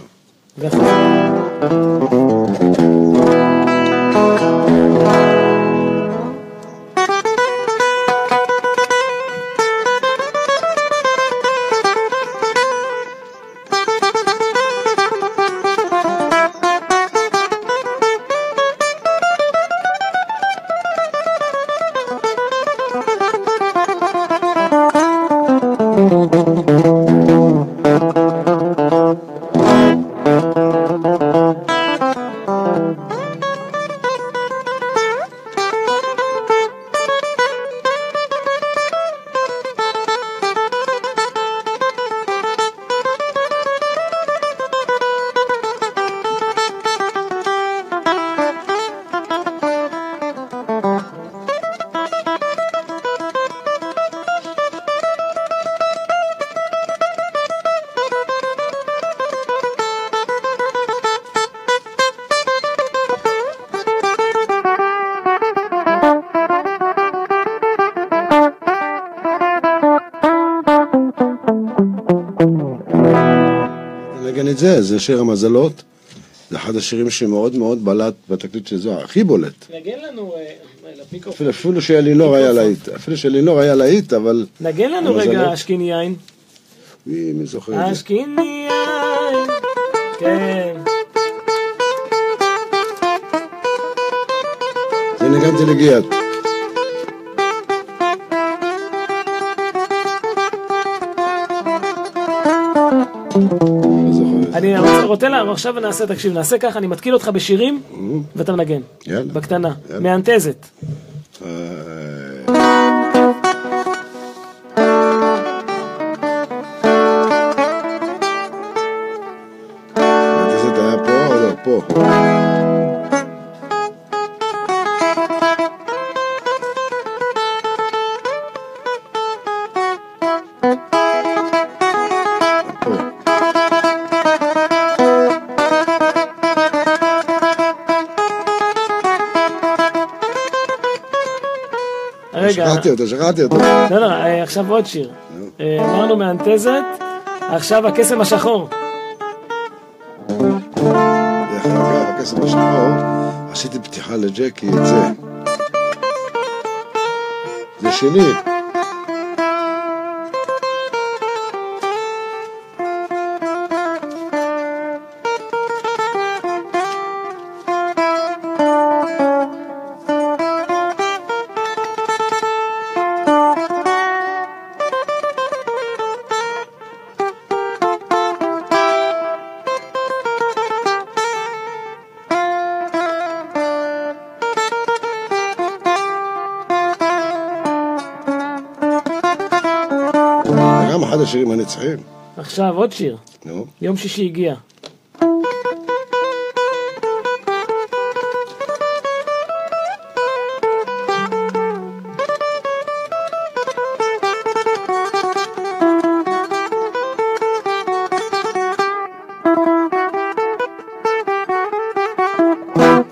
זה שיר המזלות, זה אחד השירים שמאוד מאוד בלט בתקליט של זוהר, הכי בולט. נגן לנו לפיקופון. אפילו שאלינור היה להיט, אפילו שאלינור היה להיט, אבל... נגן לנו רגע אשכין יין. אוי, מי זוכר את זה? אשכין יין, כן. זה נגנתי לגיאת. אני רוצה, עכשיו נעשה ככה, אני מתקיל אותך בשירים ואתה מנגן, בקטנה, מהנתזת. הנתזת היה פה או לא? פה. שכחתי אותו. לא, עכשיו עוד שיר. אמרנו מהנתזת, עכשיו הקסם השחור. דרך אגב, הקסם השחור, עשיתי פתיחה לג'קי, את זה. זה שלי. שירים הנצחים. עכשיו עוד שיר. נו. יום שישי הגיע.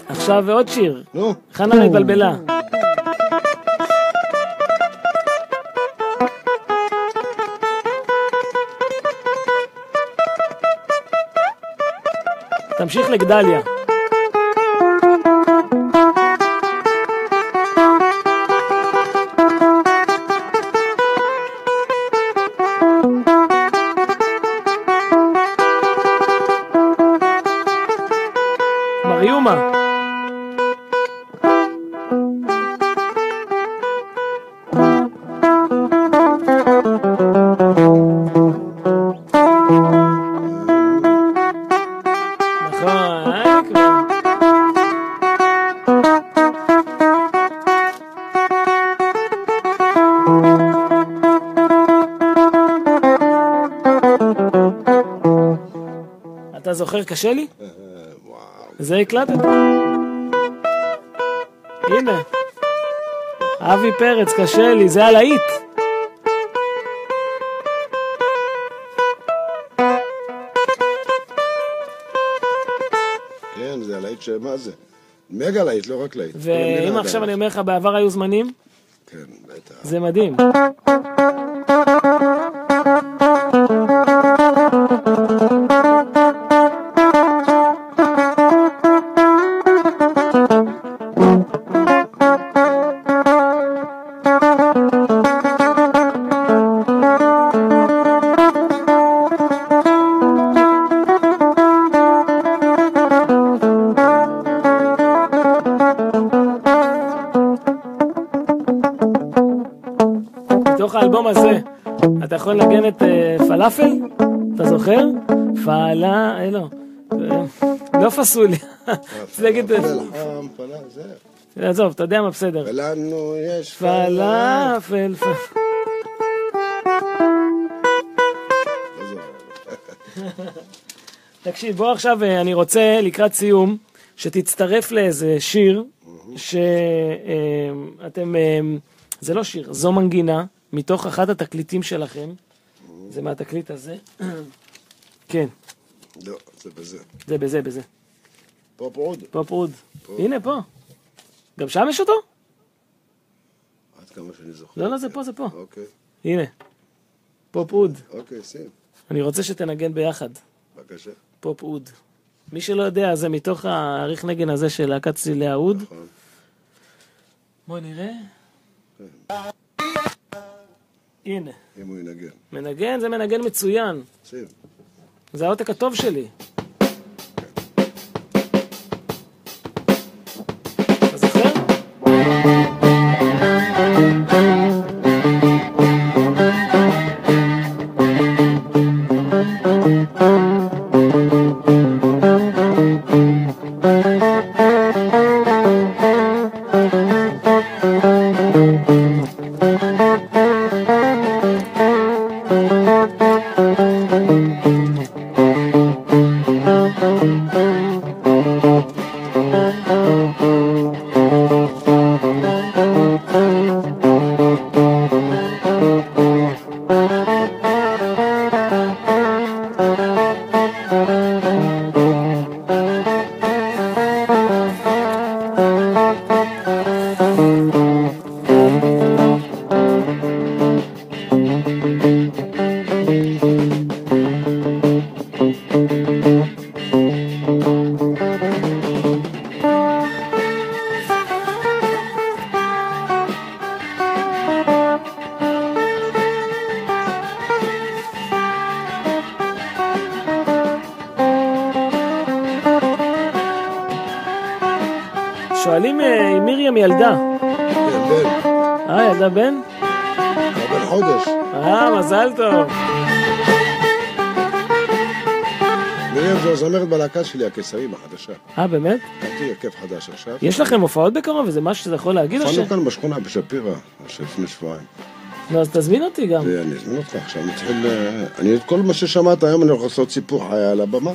עכשיו עוד שיר. נו. חנה מתבלבלה. תמשיך לגדליה. ריומה. זוכר קשה לי? זה הקלטת? הנה אבי פרץ, קשה לי, זה הלהיט. כן, זה הלהיט, שמה זה? מגה להיט, לא רק להיט. ואם עכשיו אני אומר לך, בעבר היו זמנים? כן, בטח. זה מדהים. נגן את פלאפל, אתה זוכר? פעלה, לא פסוליה. נגיד עזוב, אתה יודע מה בסדר. ולנו יש פלאפל. תקשיב, בוא עכשיו אני רוצה לקראת סיום שתצטרף לאיזה שיר שאתם, זה לא שיר, זו מנגינה מתוך אחד התקליטים שלכם. זה מהתקליט הזה? כן. לא, זה בזה. זה בזה, בזה. פה פרוד. פה פרוד. הנה, פה. גם שם יש אותו? עד כמה שאני זוכר. לא, לא, זה פה, זה פה. אוקיי. הנה. פה פרוד. אוקיי, שים. אני רוצה שתנגן ביחד. בבקשה. פה פרוד. מי שלא יודע, זה מתוך העריך נגן הזה של להקת העוד. נכון. בוא נראה. הנה. אם הוא ינגן. מנגן, זה מנגן מצוין. שים. זה העותק הטוב שלי. אתה זוכר? שלי הקיסרים החדשה. באמת? תהיה כיף חדש עכשיו. יש לכם הופעות בקרוב? וזה משהו שזה יכול להגיד? הופענו כאן בשכונה בשפירה לפני שבועיים. לא, אז תזמין אותי גם. אני אזמין אותך עכשיו. אני את כל מה ששמעת היום אני הולך לעשות סיפור היה על הבמה.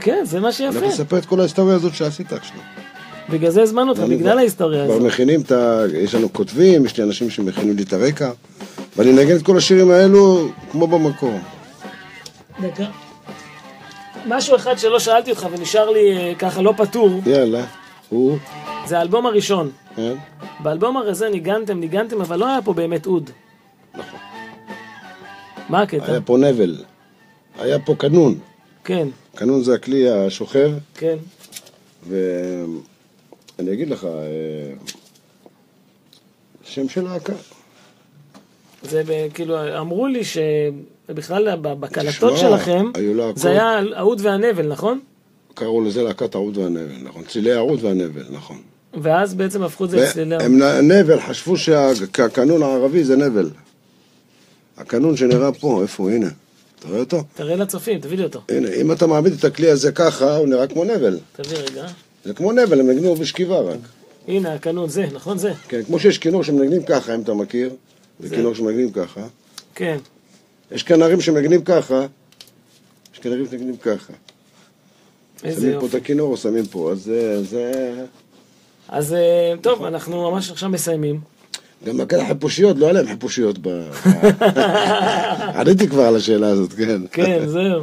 כן, זה מה שיפה. אני הולך לספר את כל ההיסטוריה הזאת שעשית עכשיו. בגלל זה הזמנו אותך, בגלל ההיסטוריה הזאת. כבר מכינים את ה... יש לנו כותבים, יש לי אנשים שמכינים לי את הרקע, ואני נגן את כל השירים האלו כמו במקור. דקה. משהו אחד שלא שאלתי אותך ונשאר לי ככה לא פתור. יאללה, הוא. זה האלבום הראשון. כן. באלבום הזה ניגנתם, אבל לא היה פה באמת עוד. נכון. מה הקטע? היה פה נבל. היה פה קנון. כן. קנון זה הכלי השוכב. כן. ואני אגיד לך, שם של להקה. זה כאילו, אמרו לי ש... ובכלל בקלטות שלכם, זה היה העוד והנבל, נכון? קראו לזה להקת העוד והנבל, נכון? צילי העוד והנבל, נכון. ואז בעצם הפכו את זה לצילי העוד. נבל, חשבו שהקנון הערבי זה נבל. הקנון שנראה פה, איפה, הנה. תראה אותו? תראה לצופים, תביא לי אותו. הנה, אם אתה מעמיד את הכלי הזה ככה, הוא נראה כמו נבל. תביא רגע. זה כמו נבל, הם נגנו בשכיבה רק. הנה, הקנון זה, נכון זה? כן, כמו שיש כינור שמנגנים ככה, אם אתה מכיר. זה כינור שמנגנים ככה. כן. יש כנרים שמנגנים ככה. יש כנרים שמנגנים ככה. איזה יופי. שמים פה את הכינור, שמים פה, אז זה... אז טוב, אנחנו ממש עכשיו מסיימים. גם כאלה חיפושיות, לא עליהם חיפושיות ב... עניתי כבר על השאלה הזאת, כן. כן, זהו.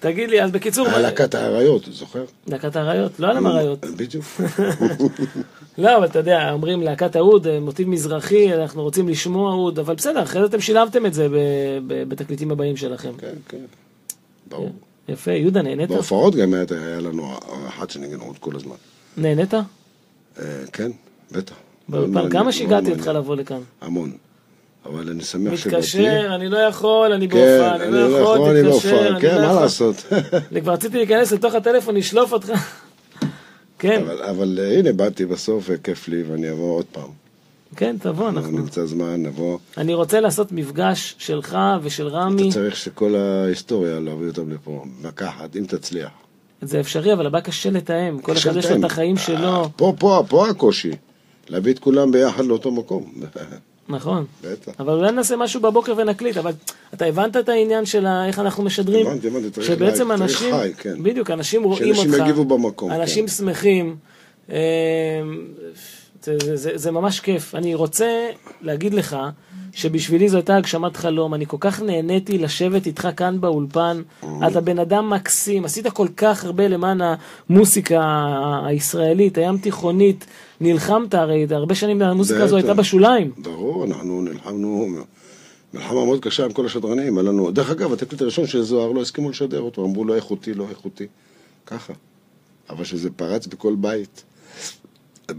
תגיד לי, אז בקיצור... להקת העריות, זוכר? להקת העריות, לא עליהם עריות. בדיוק. לא, אבל אתה יודע, אומרים להקת העוד, מוטיב מזרחי, אנחנו רוצים לשמוע עוד, אבל בסדר, אחרי זה אתם שילבתם את זה בתקליטים הבאים שלכם. כן, כן. ברור. יפה, יהודה, נהנית? בהופעות גם היה לנו אחת שנגן עוד כל הזמן. נהנית? כן, בטח. כמה שהגעתי אותך לבוא לכאן? המון. אבל אני שמח שבאתי. מתקשר, אני לא יכול, אני בהופעה, אני לא יכול, אני בהופעה. כן, מה לעשות? אני כבר רציתי להיכנס לתוך הטלפון, לשלוף אותך. כן. אבל הנה, באתי בסוף, כיף לי, ואני אבוא עוד פעם. כן, תבוא, אנחנו נמצא זמן, נבוא. אני רוצה לעשות מפגש שלך ושל רמי. אתה צריך שכל ההיסטוריה להביא אותם לפה, לקחת, אם תצליח. זה אפשרי, אבל הבא קשה לתאם. כל אחד יש לו את החיים שלו. פה הקושי. להביא את כולם ביחד לאותו מקום. נכון. בטח. אבל אולי נעשה משהו בבוקר ונקליט, אבל אתה הבנת את העניין של איך אנחנו משדרים? הבנתי, צריך חי, כן. בדיוק, אנשים רואים אותך. שאנשים יגיבו במקום. אנשים שמחים. זה ממש כיף. אני רוצה להגיד לך שבשבילי זו הייתה הגשמת חלום. אני כל כך נהניתי לשבת איתך כאן באולפן. אתה בן אדם מקסים. עשית כל כך הרבה למען המוסיקה הישראלית, הים תיכונית. נלחמת הרי, הרבה שנים המוזיקה הזו הייתה בשוליים. ברור, אנחנו נלחמנו מלחמה מאוד קשה עם כל השדרנים. דרך אגב, התקליט הראשון של זוהר לא הסכימו לשדר אותו, אמרו לא איכותי, לא איכותי. ככה. אבל שזה פרץ בכל בית.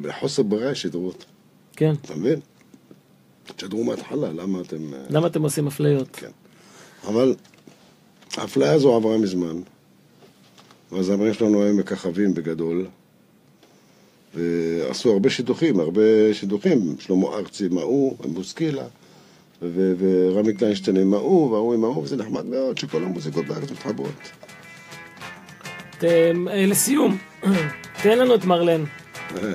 בחוסר ברירה שידרו אותו. כן. אתה מבין? שדרו מההתחלה, למה אתם... למה אתם עושים אפליות? כן. אבל האפליה הזו עברה מזמן. והזמרים שלנו הם מככבים בגדול. ועשו הרבה שידוכים, שלמה ארצי מאו, בוסקילה, ורמי קליינשטיין מאו, והוא מאו, וזה נחמד מאוד שכל המוזיקות בארץ מתחברות. לסיום, תן לנו את מרלן. זה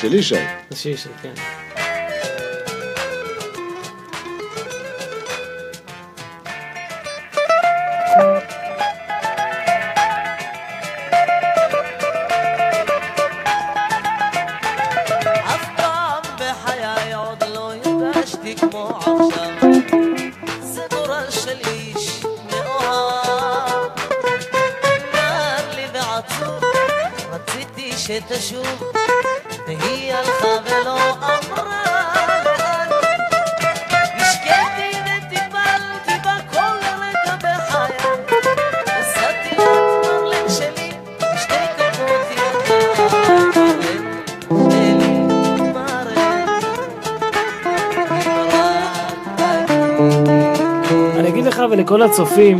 של אישי. זה של אישי, כן. שתשוב והיא הלכה ולא אמרה נשקעתי וטיפלתי בה כל רגע בחייה עשיתי את מרלן שלי בשתי כפות ידה מרלן, מרלן אני אגיד לך ולכל הצופים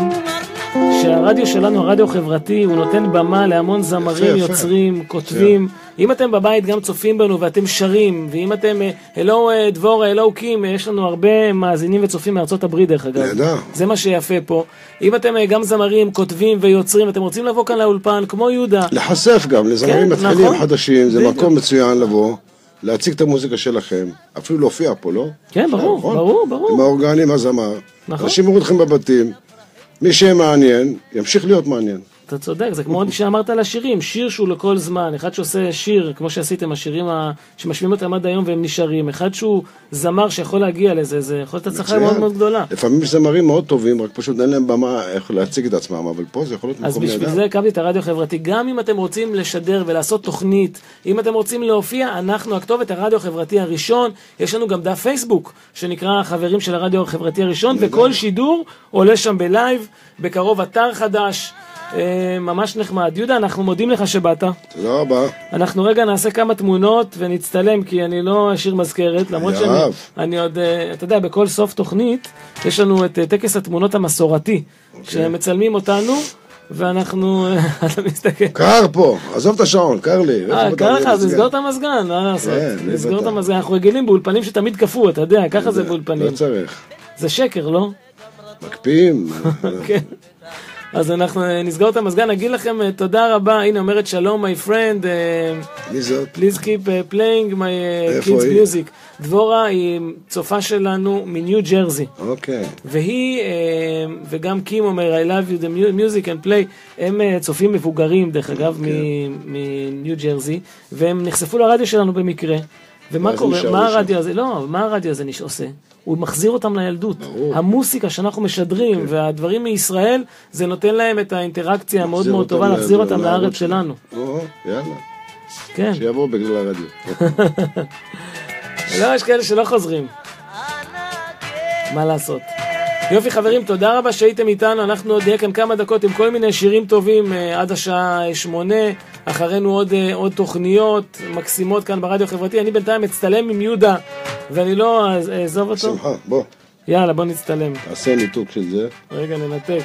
שהרדיו שלנו, הרדיו חברתי, הוא נותן במה להמון זמרים, יוצרים, כותבים. אם אתם בבית גם צופים בנו ואתם שרים, ואם אתם אלו דבור, אלו קים, יש לנו הרבה מאזינים וצופים מארצות הברית דרך אגב. זה מה שיפה פה. אם אתם גם זמרים, כותבים ויוצרים, אתם רוצים לבוא כאן לאולפן, כמו יהודה. לחשף גם, לזמרים מתחילים חדשים, זה מקום מצוין לבוא. להציג את המוזיקה שלכם, אפילו להופיע פה, לא? כן, ברור, ברור, ברור. עם האורגנים, הזמר. אנשים יראו אתכם בבתים. מי שמעניין, ימשיך להיות מעניין. אתה צודק, זה כמו שאמרת על השירים, שיר שהוא לכל זמן, אחד שעושה שיר, כמו שעשיתם, השירים שמשמיעים אותם עד היום והם נשארים, אחד שהוא זמר שיכול להגיע לזה, זה יכול להיות הצלחה מאוד מאוד גדולה. לפעמים זמרים מאוד טובים, רק פשוט אין להם במה איך להציג את עצמם, אבל פה זה יכול להיות מקום לידם. אז בשביל זה הקמתי את הרדיו החברתי, גם אם אתם רוצים לשדר ולעשות תוכנית, אם אתם רוצים להופיע, אנחנו הכתובת הרדיו החברתי הראשון, יש לנו גם דף פייסבוק, שנקרא חברים של הרדיו החברתי הראשון, וכל שידור עולה שם בלייב, בקרוב אתר חדש. ממש נחמד. יהודה, אנחנו מודים לך שבאת. תודה רבה. אנחנו רגע נעשה כמה תמונות ונצטלם, כי אני לא אשאיר מזכרת, למרות שאני עוד, אתה יודע, בכל סוף תוכנית יש לנו את טקס התמונות המסורתי, שמצלמים אותנו ואנחנו, אתה מסתכל. קר פה, עזוב את השעון, קר לי. קר לך, אז נסגור את המזגן, מה לעשות? נסגור את המזגן, אנחנו רגילים באולפנים שתמיד קפו, אתה יודע, ככה זה באולפנים. לא צריך. זה שקר, לא? מקפיאים. כן. אז אנחנו נסגור את המזגן, נגיד לכם תודה רבה, הנה אומרת שלום my friend, please keep playing my kids music. דבורה היא צופה שלנו מניו ג'רזי, והיא וגם קים אומר I love you the music and play, הם צופים מבוגרים דרך אגב מניו ג'רזי, והם נחשפו לרדיו שלנו במקרה. ומה קורה? מה הרדיו הזה? לא, מה הרדיו הזה עושה? הוא מחזיר אותם לילדות. המוסיקה שאנחנו משדרים והדברים מישראל, זה נותן להם את האינטראקציה המאוד מאוד טובה, להחזיר אותם לארץ שלנו. יאללה, שיבואו בגלל הרדיו. לא, יש כאלה שלא חוזרים. מה לעשות? יופי חברים, תודה רבה שהייתם איתנו, אנחנו עוד נהיה כאן כמה דקות עם כל מיני שירים טובים עד השעה 8, אחרינו עוד תוכניות מקסימות כאן ברדיו החברתי. אני בינתיים אצטלם עם יהודה ואני לא אעזוב אותו. שמחה, בוא. יאללה, בוא נצטלם. עשה ניתוק של זה. רגע, ננתק.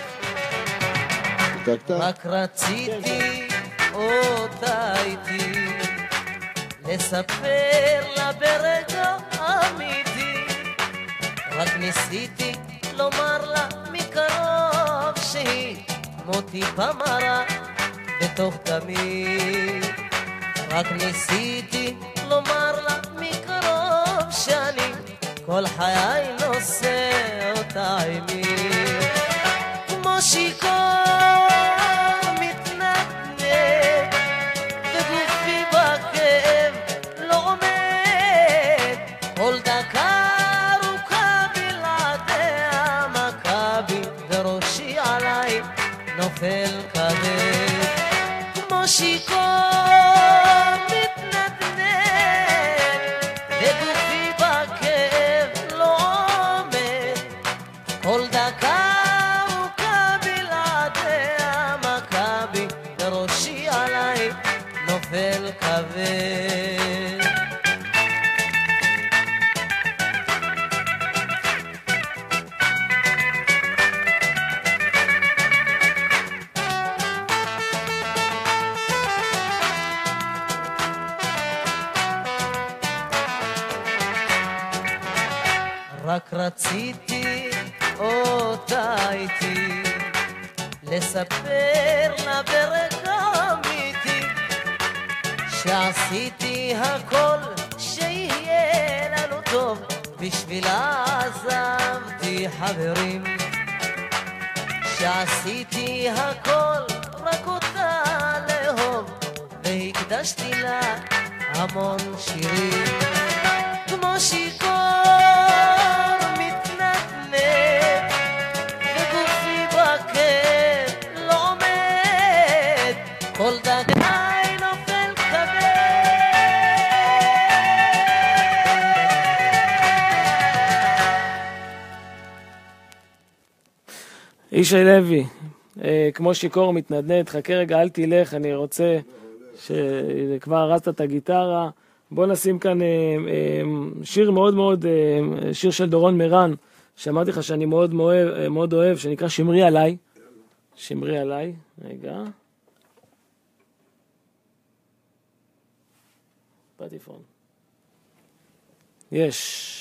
ניתקת? רק רציתי אותה איתי לספר לה ברגע אמיתי, רק ניסיתי לומר לה מקרוב שהיא מותי במרה בתוך דמי, רק ניסיתי לומר לה מקרוב שאני כל חיי נושא אותה עימי, כמו שיקור מתנתנק בגופי בכאב לא עומד, כל דקה נופל כבד, כמו שיקום מתנדנד בגופי בכאב לא עומד, כל דקה מוכה בלעדיה מכבי דרושי עליי נופל כבד. רק רציתי אותה איתי לספר לה ברגע אמיתי שעשיתי הכל שיהיה לנו טוב, בשבילה עזבתי חברים, שעשיתי הכל רק אותה לאהוב והקדשתי לה המון שירים, כמו שיקור כל דקה נופל כבד. אישה לוי, כמו שיקור מתנדנד, חכה רגע, אל תלך, אני רוצה שכבר הרסת את הגיטרה. בוא נשים כאן שיר מאוד מאוד, שיר של דורון מרן, שאמרתי לך שאני מאוד אוהב, שנקרא שמרי עליי. שמרי עליי, רגע. פטיפון. יש.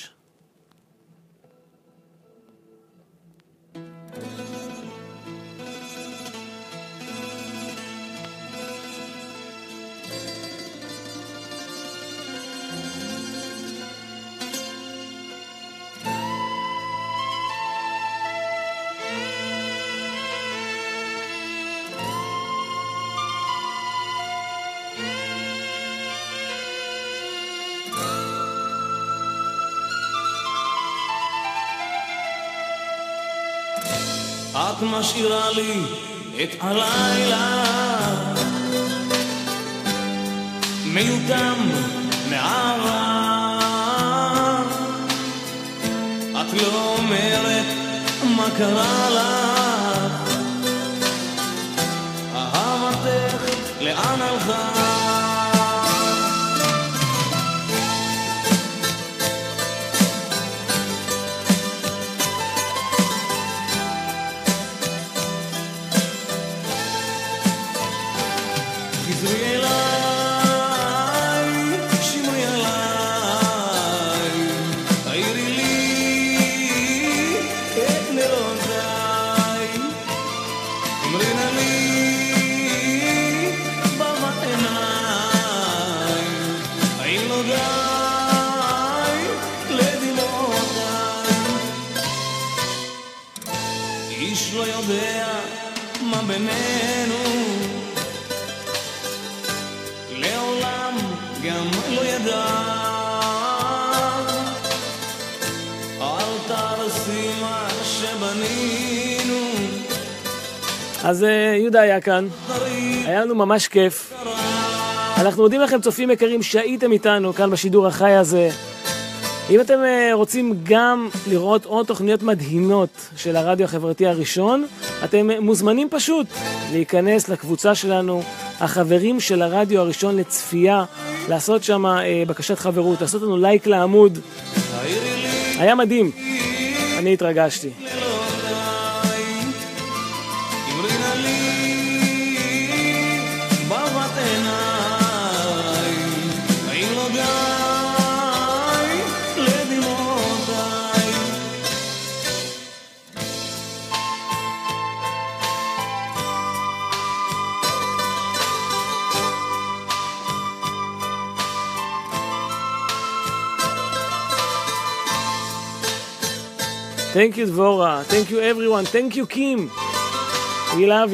את משאירה לי את הלילה מיותם מערה, את לא אומרת מה קרה לך, אהבתך לאן הלכה, גם לא ידע על תרסי מה שבנינו. אז יהודה היה כאן, היה לנו ממש כיף. אנחנו מודים לכם צופים יקרים שהייתם איתנו כאן בשידור החי הזה. אם אתם רוצים גם לראות עוד תוכניות מדהימות של הרדיו החברתי הראשון, אתם מוזמנים פשוט להיכנס לקבוצה שלנו, החברים של הרדיו הראשון לצפייה, לעשות שם בקשת חברות, לעשות לנו לייק לעמוד. היה מדהים, אני התרגשתי. Thank you, Dvora. Thank you, everyone. Thank you, Kim. We love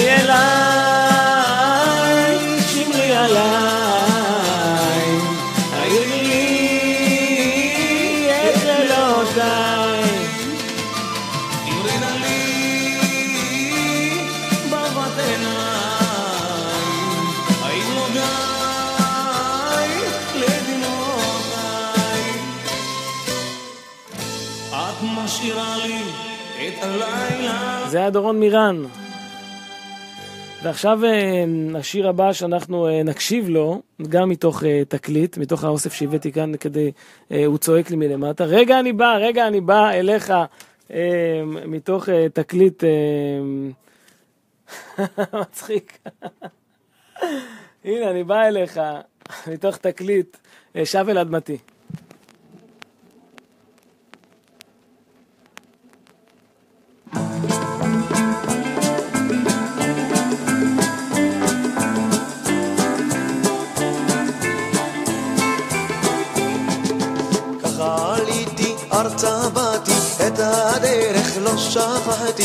you. חזרי אליי, שמרי עליי, העירי לי את לילותיי. אמרי נא לי בבת עיניי, העיר נוגע. זה היה דורון מרן. ועכשיו השיר הבא שאנחנו נקשיב לו, גם מתוך תקליט, מתוך האוסף שהבאתי כאן, כדי, הוא צועק לי מלמטה, רגע אני בא, רגע אני בא אליך, מתוך תקליט מצחיק. הנה אני בא אליך, מתוך תקליט שב אל אדמתי. ארצה באתי, את הדרך לא שכחתי,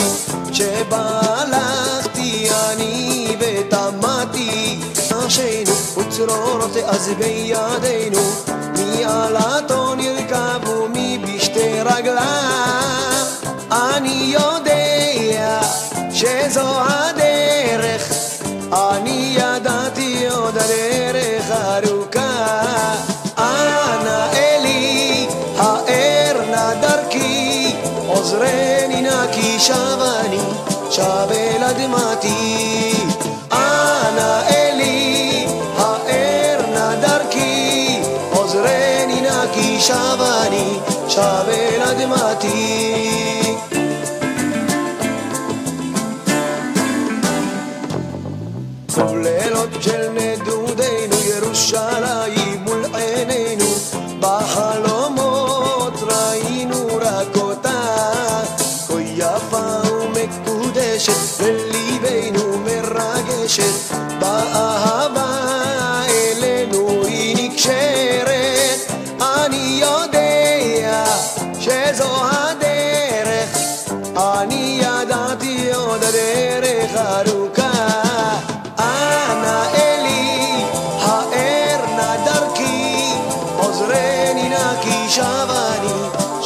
כשבלכתי אני ותמתי, נשינו וצרורות אז בידינו, מעלתו נרכב ומבשתי רגליו, אני יודע שזו הדרך, אני ידעתי עוד הדרך ארוכה, אנא אלי האר נא דרכי, עוזרני נא כי שבני שב אל אדמתי, אנא אלי האר נא דרכי, עוזרני נא כי שבני שב אל אדמתי. לילות של נדודנו, ירושלים מול עינינו, בחלומות ראינו רק אותה, כה יפה ומקודשת, לליבנו מרגשת, באהבה אלינו היא נקשרת, אני יודע שזו הדרך, אני ידעתי עוד הדרך ארוכה, שבני שב אל אדמתי, אנא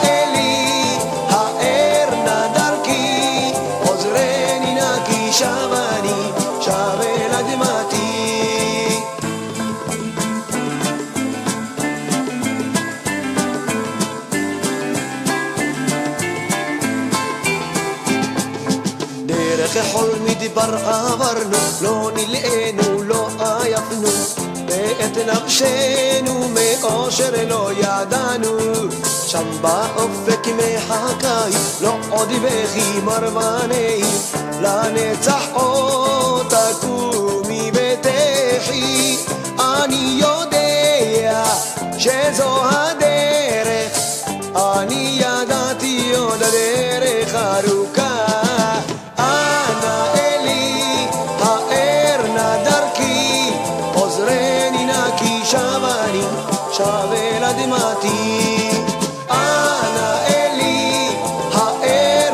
אלי האר נא דרכי, עוזרני נא כי שבני שב אל אדמתי. דרך חול מדבר עברנו, לא נלאנו לא עייפנו, את נפשנו מאושר לא ידענו, שם באופק מחכי לא עוד בכי מרמני, לנצח עוד תקומי בתחי, אני יודע שזו הדרך, אני ידעתי עוד הדרך ארוכה, אנא אלי האר נא דרכי, עוזרני נא כי שבני שב אל אדמתי, אנא אלי האר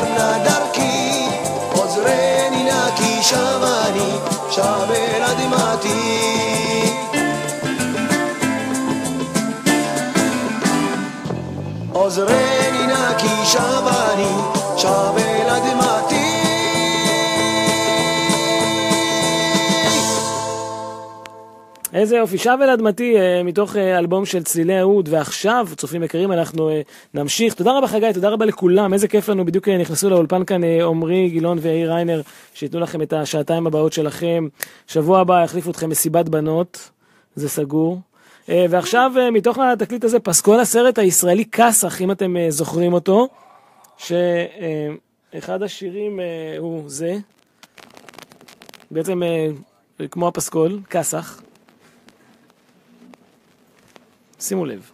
איזה יופי, שב אל אדמתי מתוך אלבום של צלילי העוד. ועכשיו, צופים יקרים, אנחנו נמשיך. תודה רבה חגי, תודה רבה לכולם, איזה כיף לנו. בדיוק נכנסו לאולפן כאן עומרי, גילון ואיר ריינר, שיתנו לכם את השעתיים הבאות שלכם. שבוע הבא יחליפו אתכם מסיבת בנות, זה סגור. ועכשיו, מתוך התקליט הזה, פסקול הסרט הישראלי קסח, אם אתם זוכרים אותו, שאחד השירים הוא זה, בעצם כמו הפסקול, קסח. שימו לב.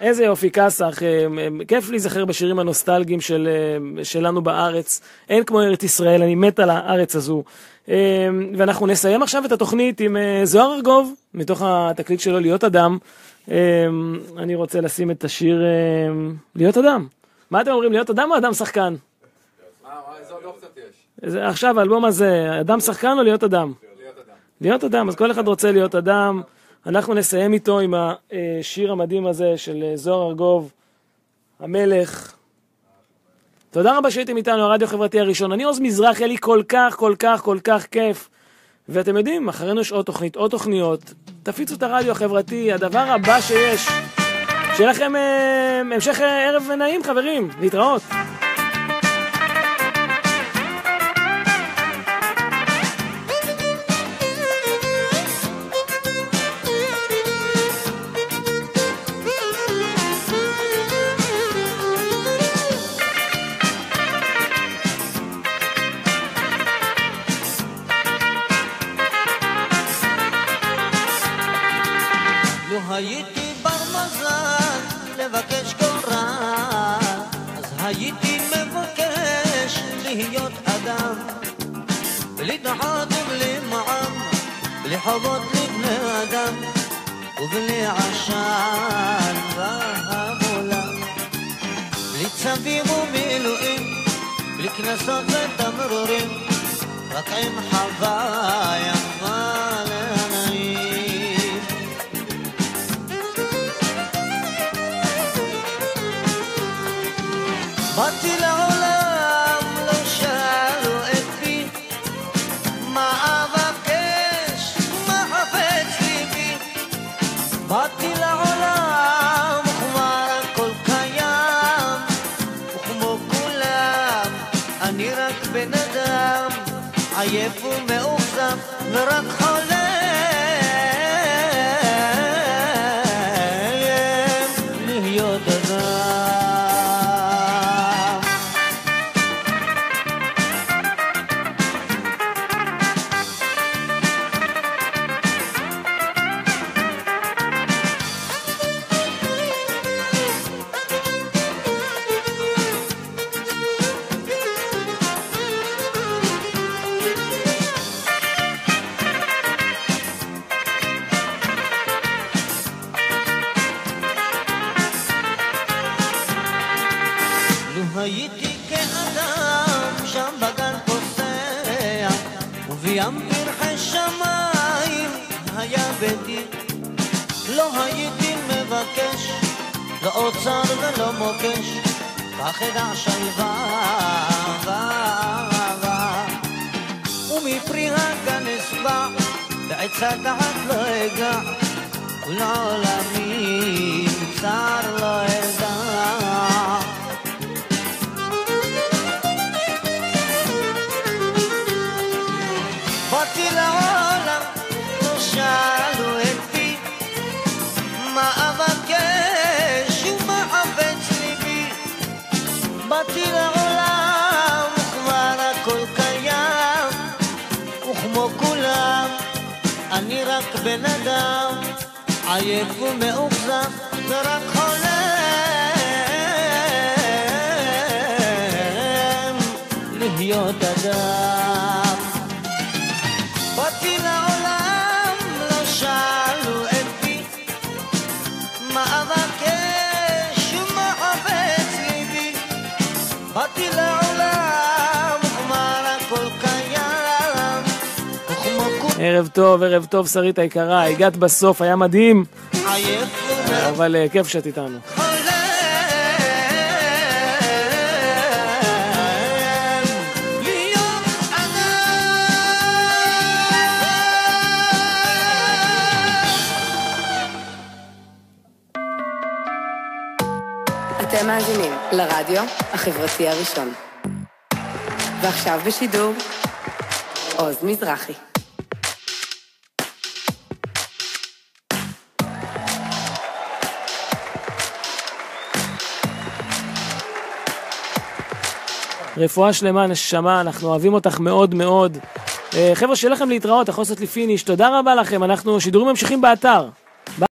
איזה יופי קסח, כיף להיזכר בשירים הנוסטלגיים שלנו בארץ, אין כמו ארץ ישראל, אני מת על הארץ הזו. ואנחנו נסיים עכשיו את התוכנית עם זוהר ארגוב, מתוך התקליט שלו להיות אדם. אני רוצה לשים את השיר להיות אדם. מה אתם אומרים, להיות אדם או אדם שחקן? איזה עוד אופציות יש? עכשיו, האלבום הזה, אדם שחקן או להיות אדם? להיות אדם, אז כל אחד רוצה להיות אדם. אנחנו נסיים איתו עם השיר המדהים הזה של זוהר ארגוב, המלך. תודה רבה שהייתם איתנו, הרדיו חברתי הראשון. אני עוז מזרחי, היה לי כל כך, כל כך, כל כך כיף. ואתם יודעים, אחרינו יש עוד תוכנית, עוד תוכניות. תפיצו את הרדיו החברתי, הדבר הבא שיש. שיהיה לכם המשך ערב נעים, חברים. להתראות. לו הייתי בר מזל לבקש כל רע, אז הייתי מבקש להיות אדם, בלי דחת ובלי מעם, בלי חובות לבני אדם ובלי עשן והעולם, בלי צווים ומילואים, בלי כנסות ותמרורים, רק עם חוויה מלאה. באתי לעולם, לא שאלו את פי, מה אבקש, מה חפץ ליבי. באתי לעולם, וכבר הכל קיים, וכמו כולם, אני רק בן אדם, עייף ומאוכזב, ורק חולם להיות אדם. הייתי כאדם שם בגן פוסע, ובים פרחי שמיים היה ביתי, לא הייתי מבקש, לא אוצר ולא מוקש, כך אדע שלווה ואהבה, ומפרי הגן אסבע, בעצת דעת לא אגע, ולעולמי צר לא אדע. באתי לעולם, לא שאלו את פי, מה אבקש ומה חפץ ליבי. באתי לעולם, כבר הכל קיים, וכמו כולם, אני רק בן אדם, עייף ומאוכזב, ורק חולם להיות אדם. באתי לעולם, לא שאלו את פי, מה אבקש ומה חפץ ליבי. באתי לעולם, וכבר הכל קיים, וכמו כולם. ערב טוב, שרית היקרה, הגעת בסוף, היה מדהים, אבל כיף שאת איתנו. אתם מאזינים לרדיו החברתי הראשון. ועכשיו בשידור, עוז מזרחי. רפואה שלמה, נשמה, אנחנו אוהבים אותך מאוד מאוד. חבר'ה, שיהיה לכם להתראות, החוסת לפיניש, תודה רבה לכם, אנחנו שידורים ממשיכים באתר.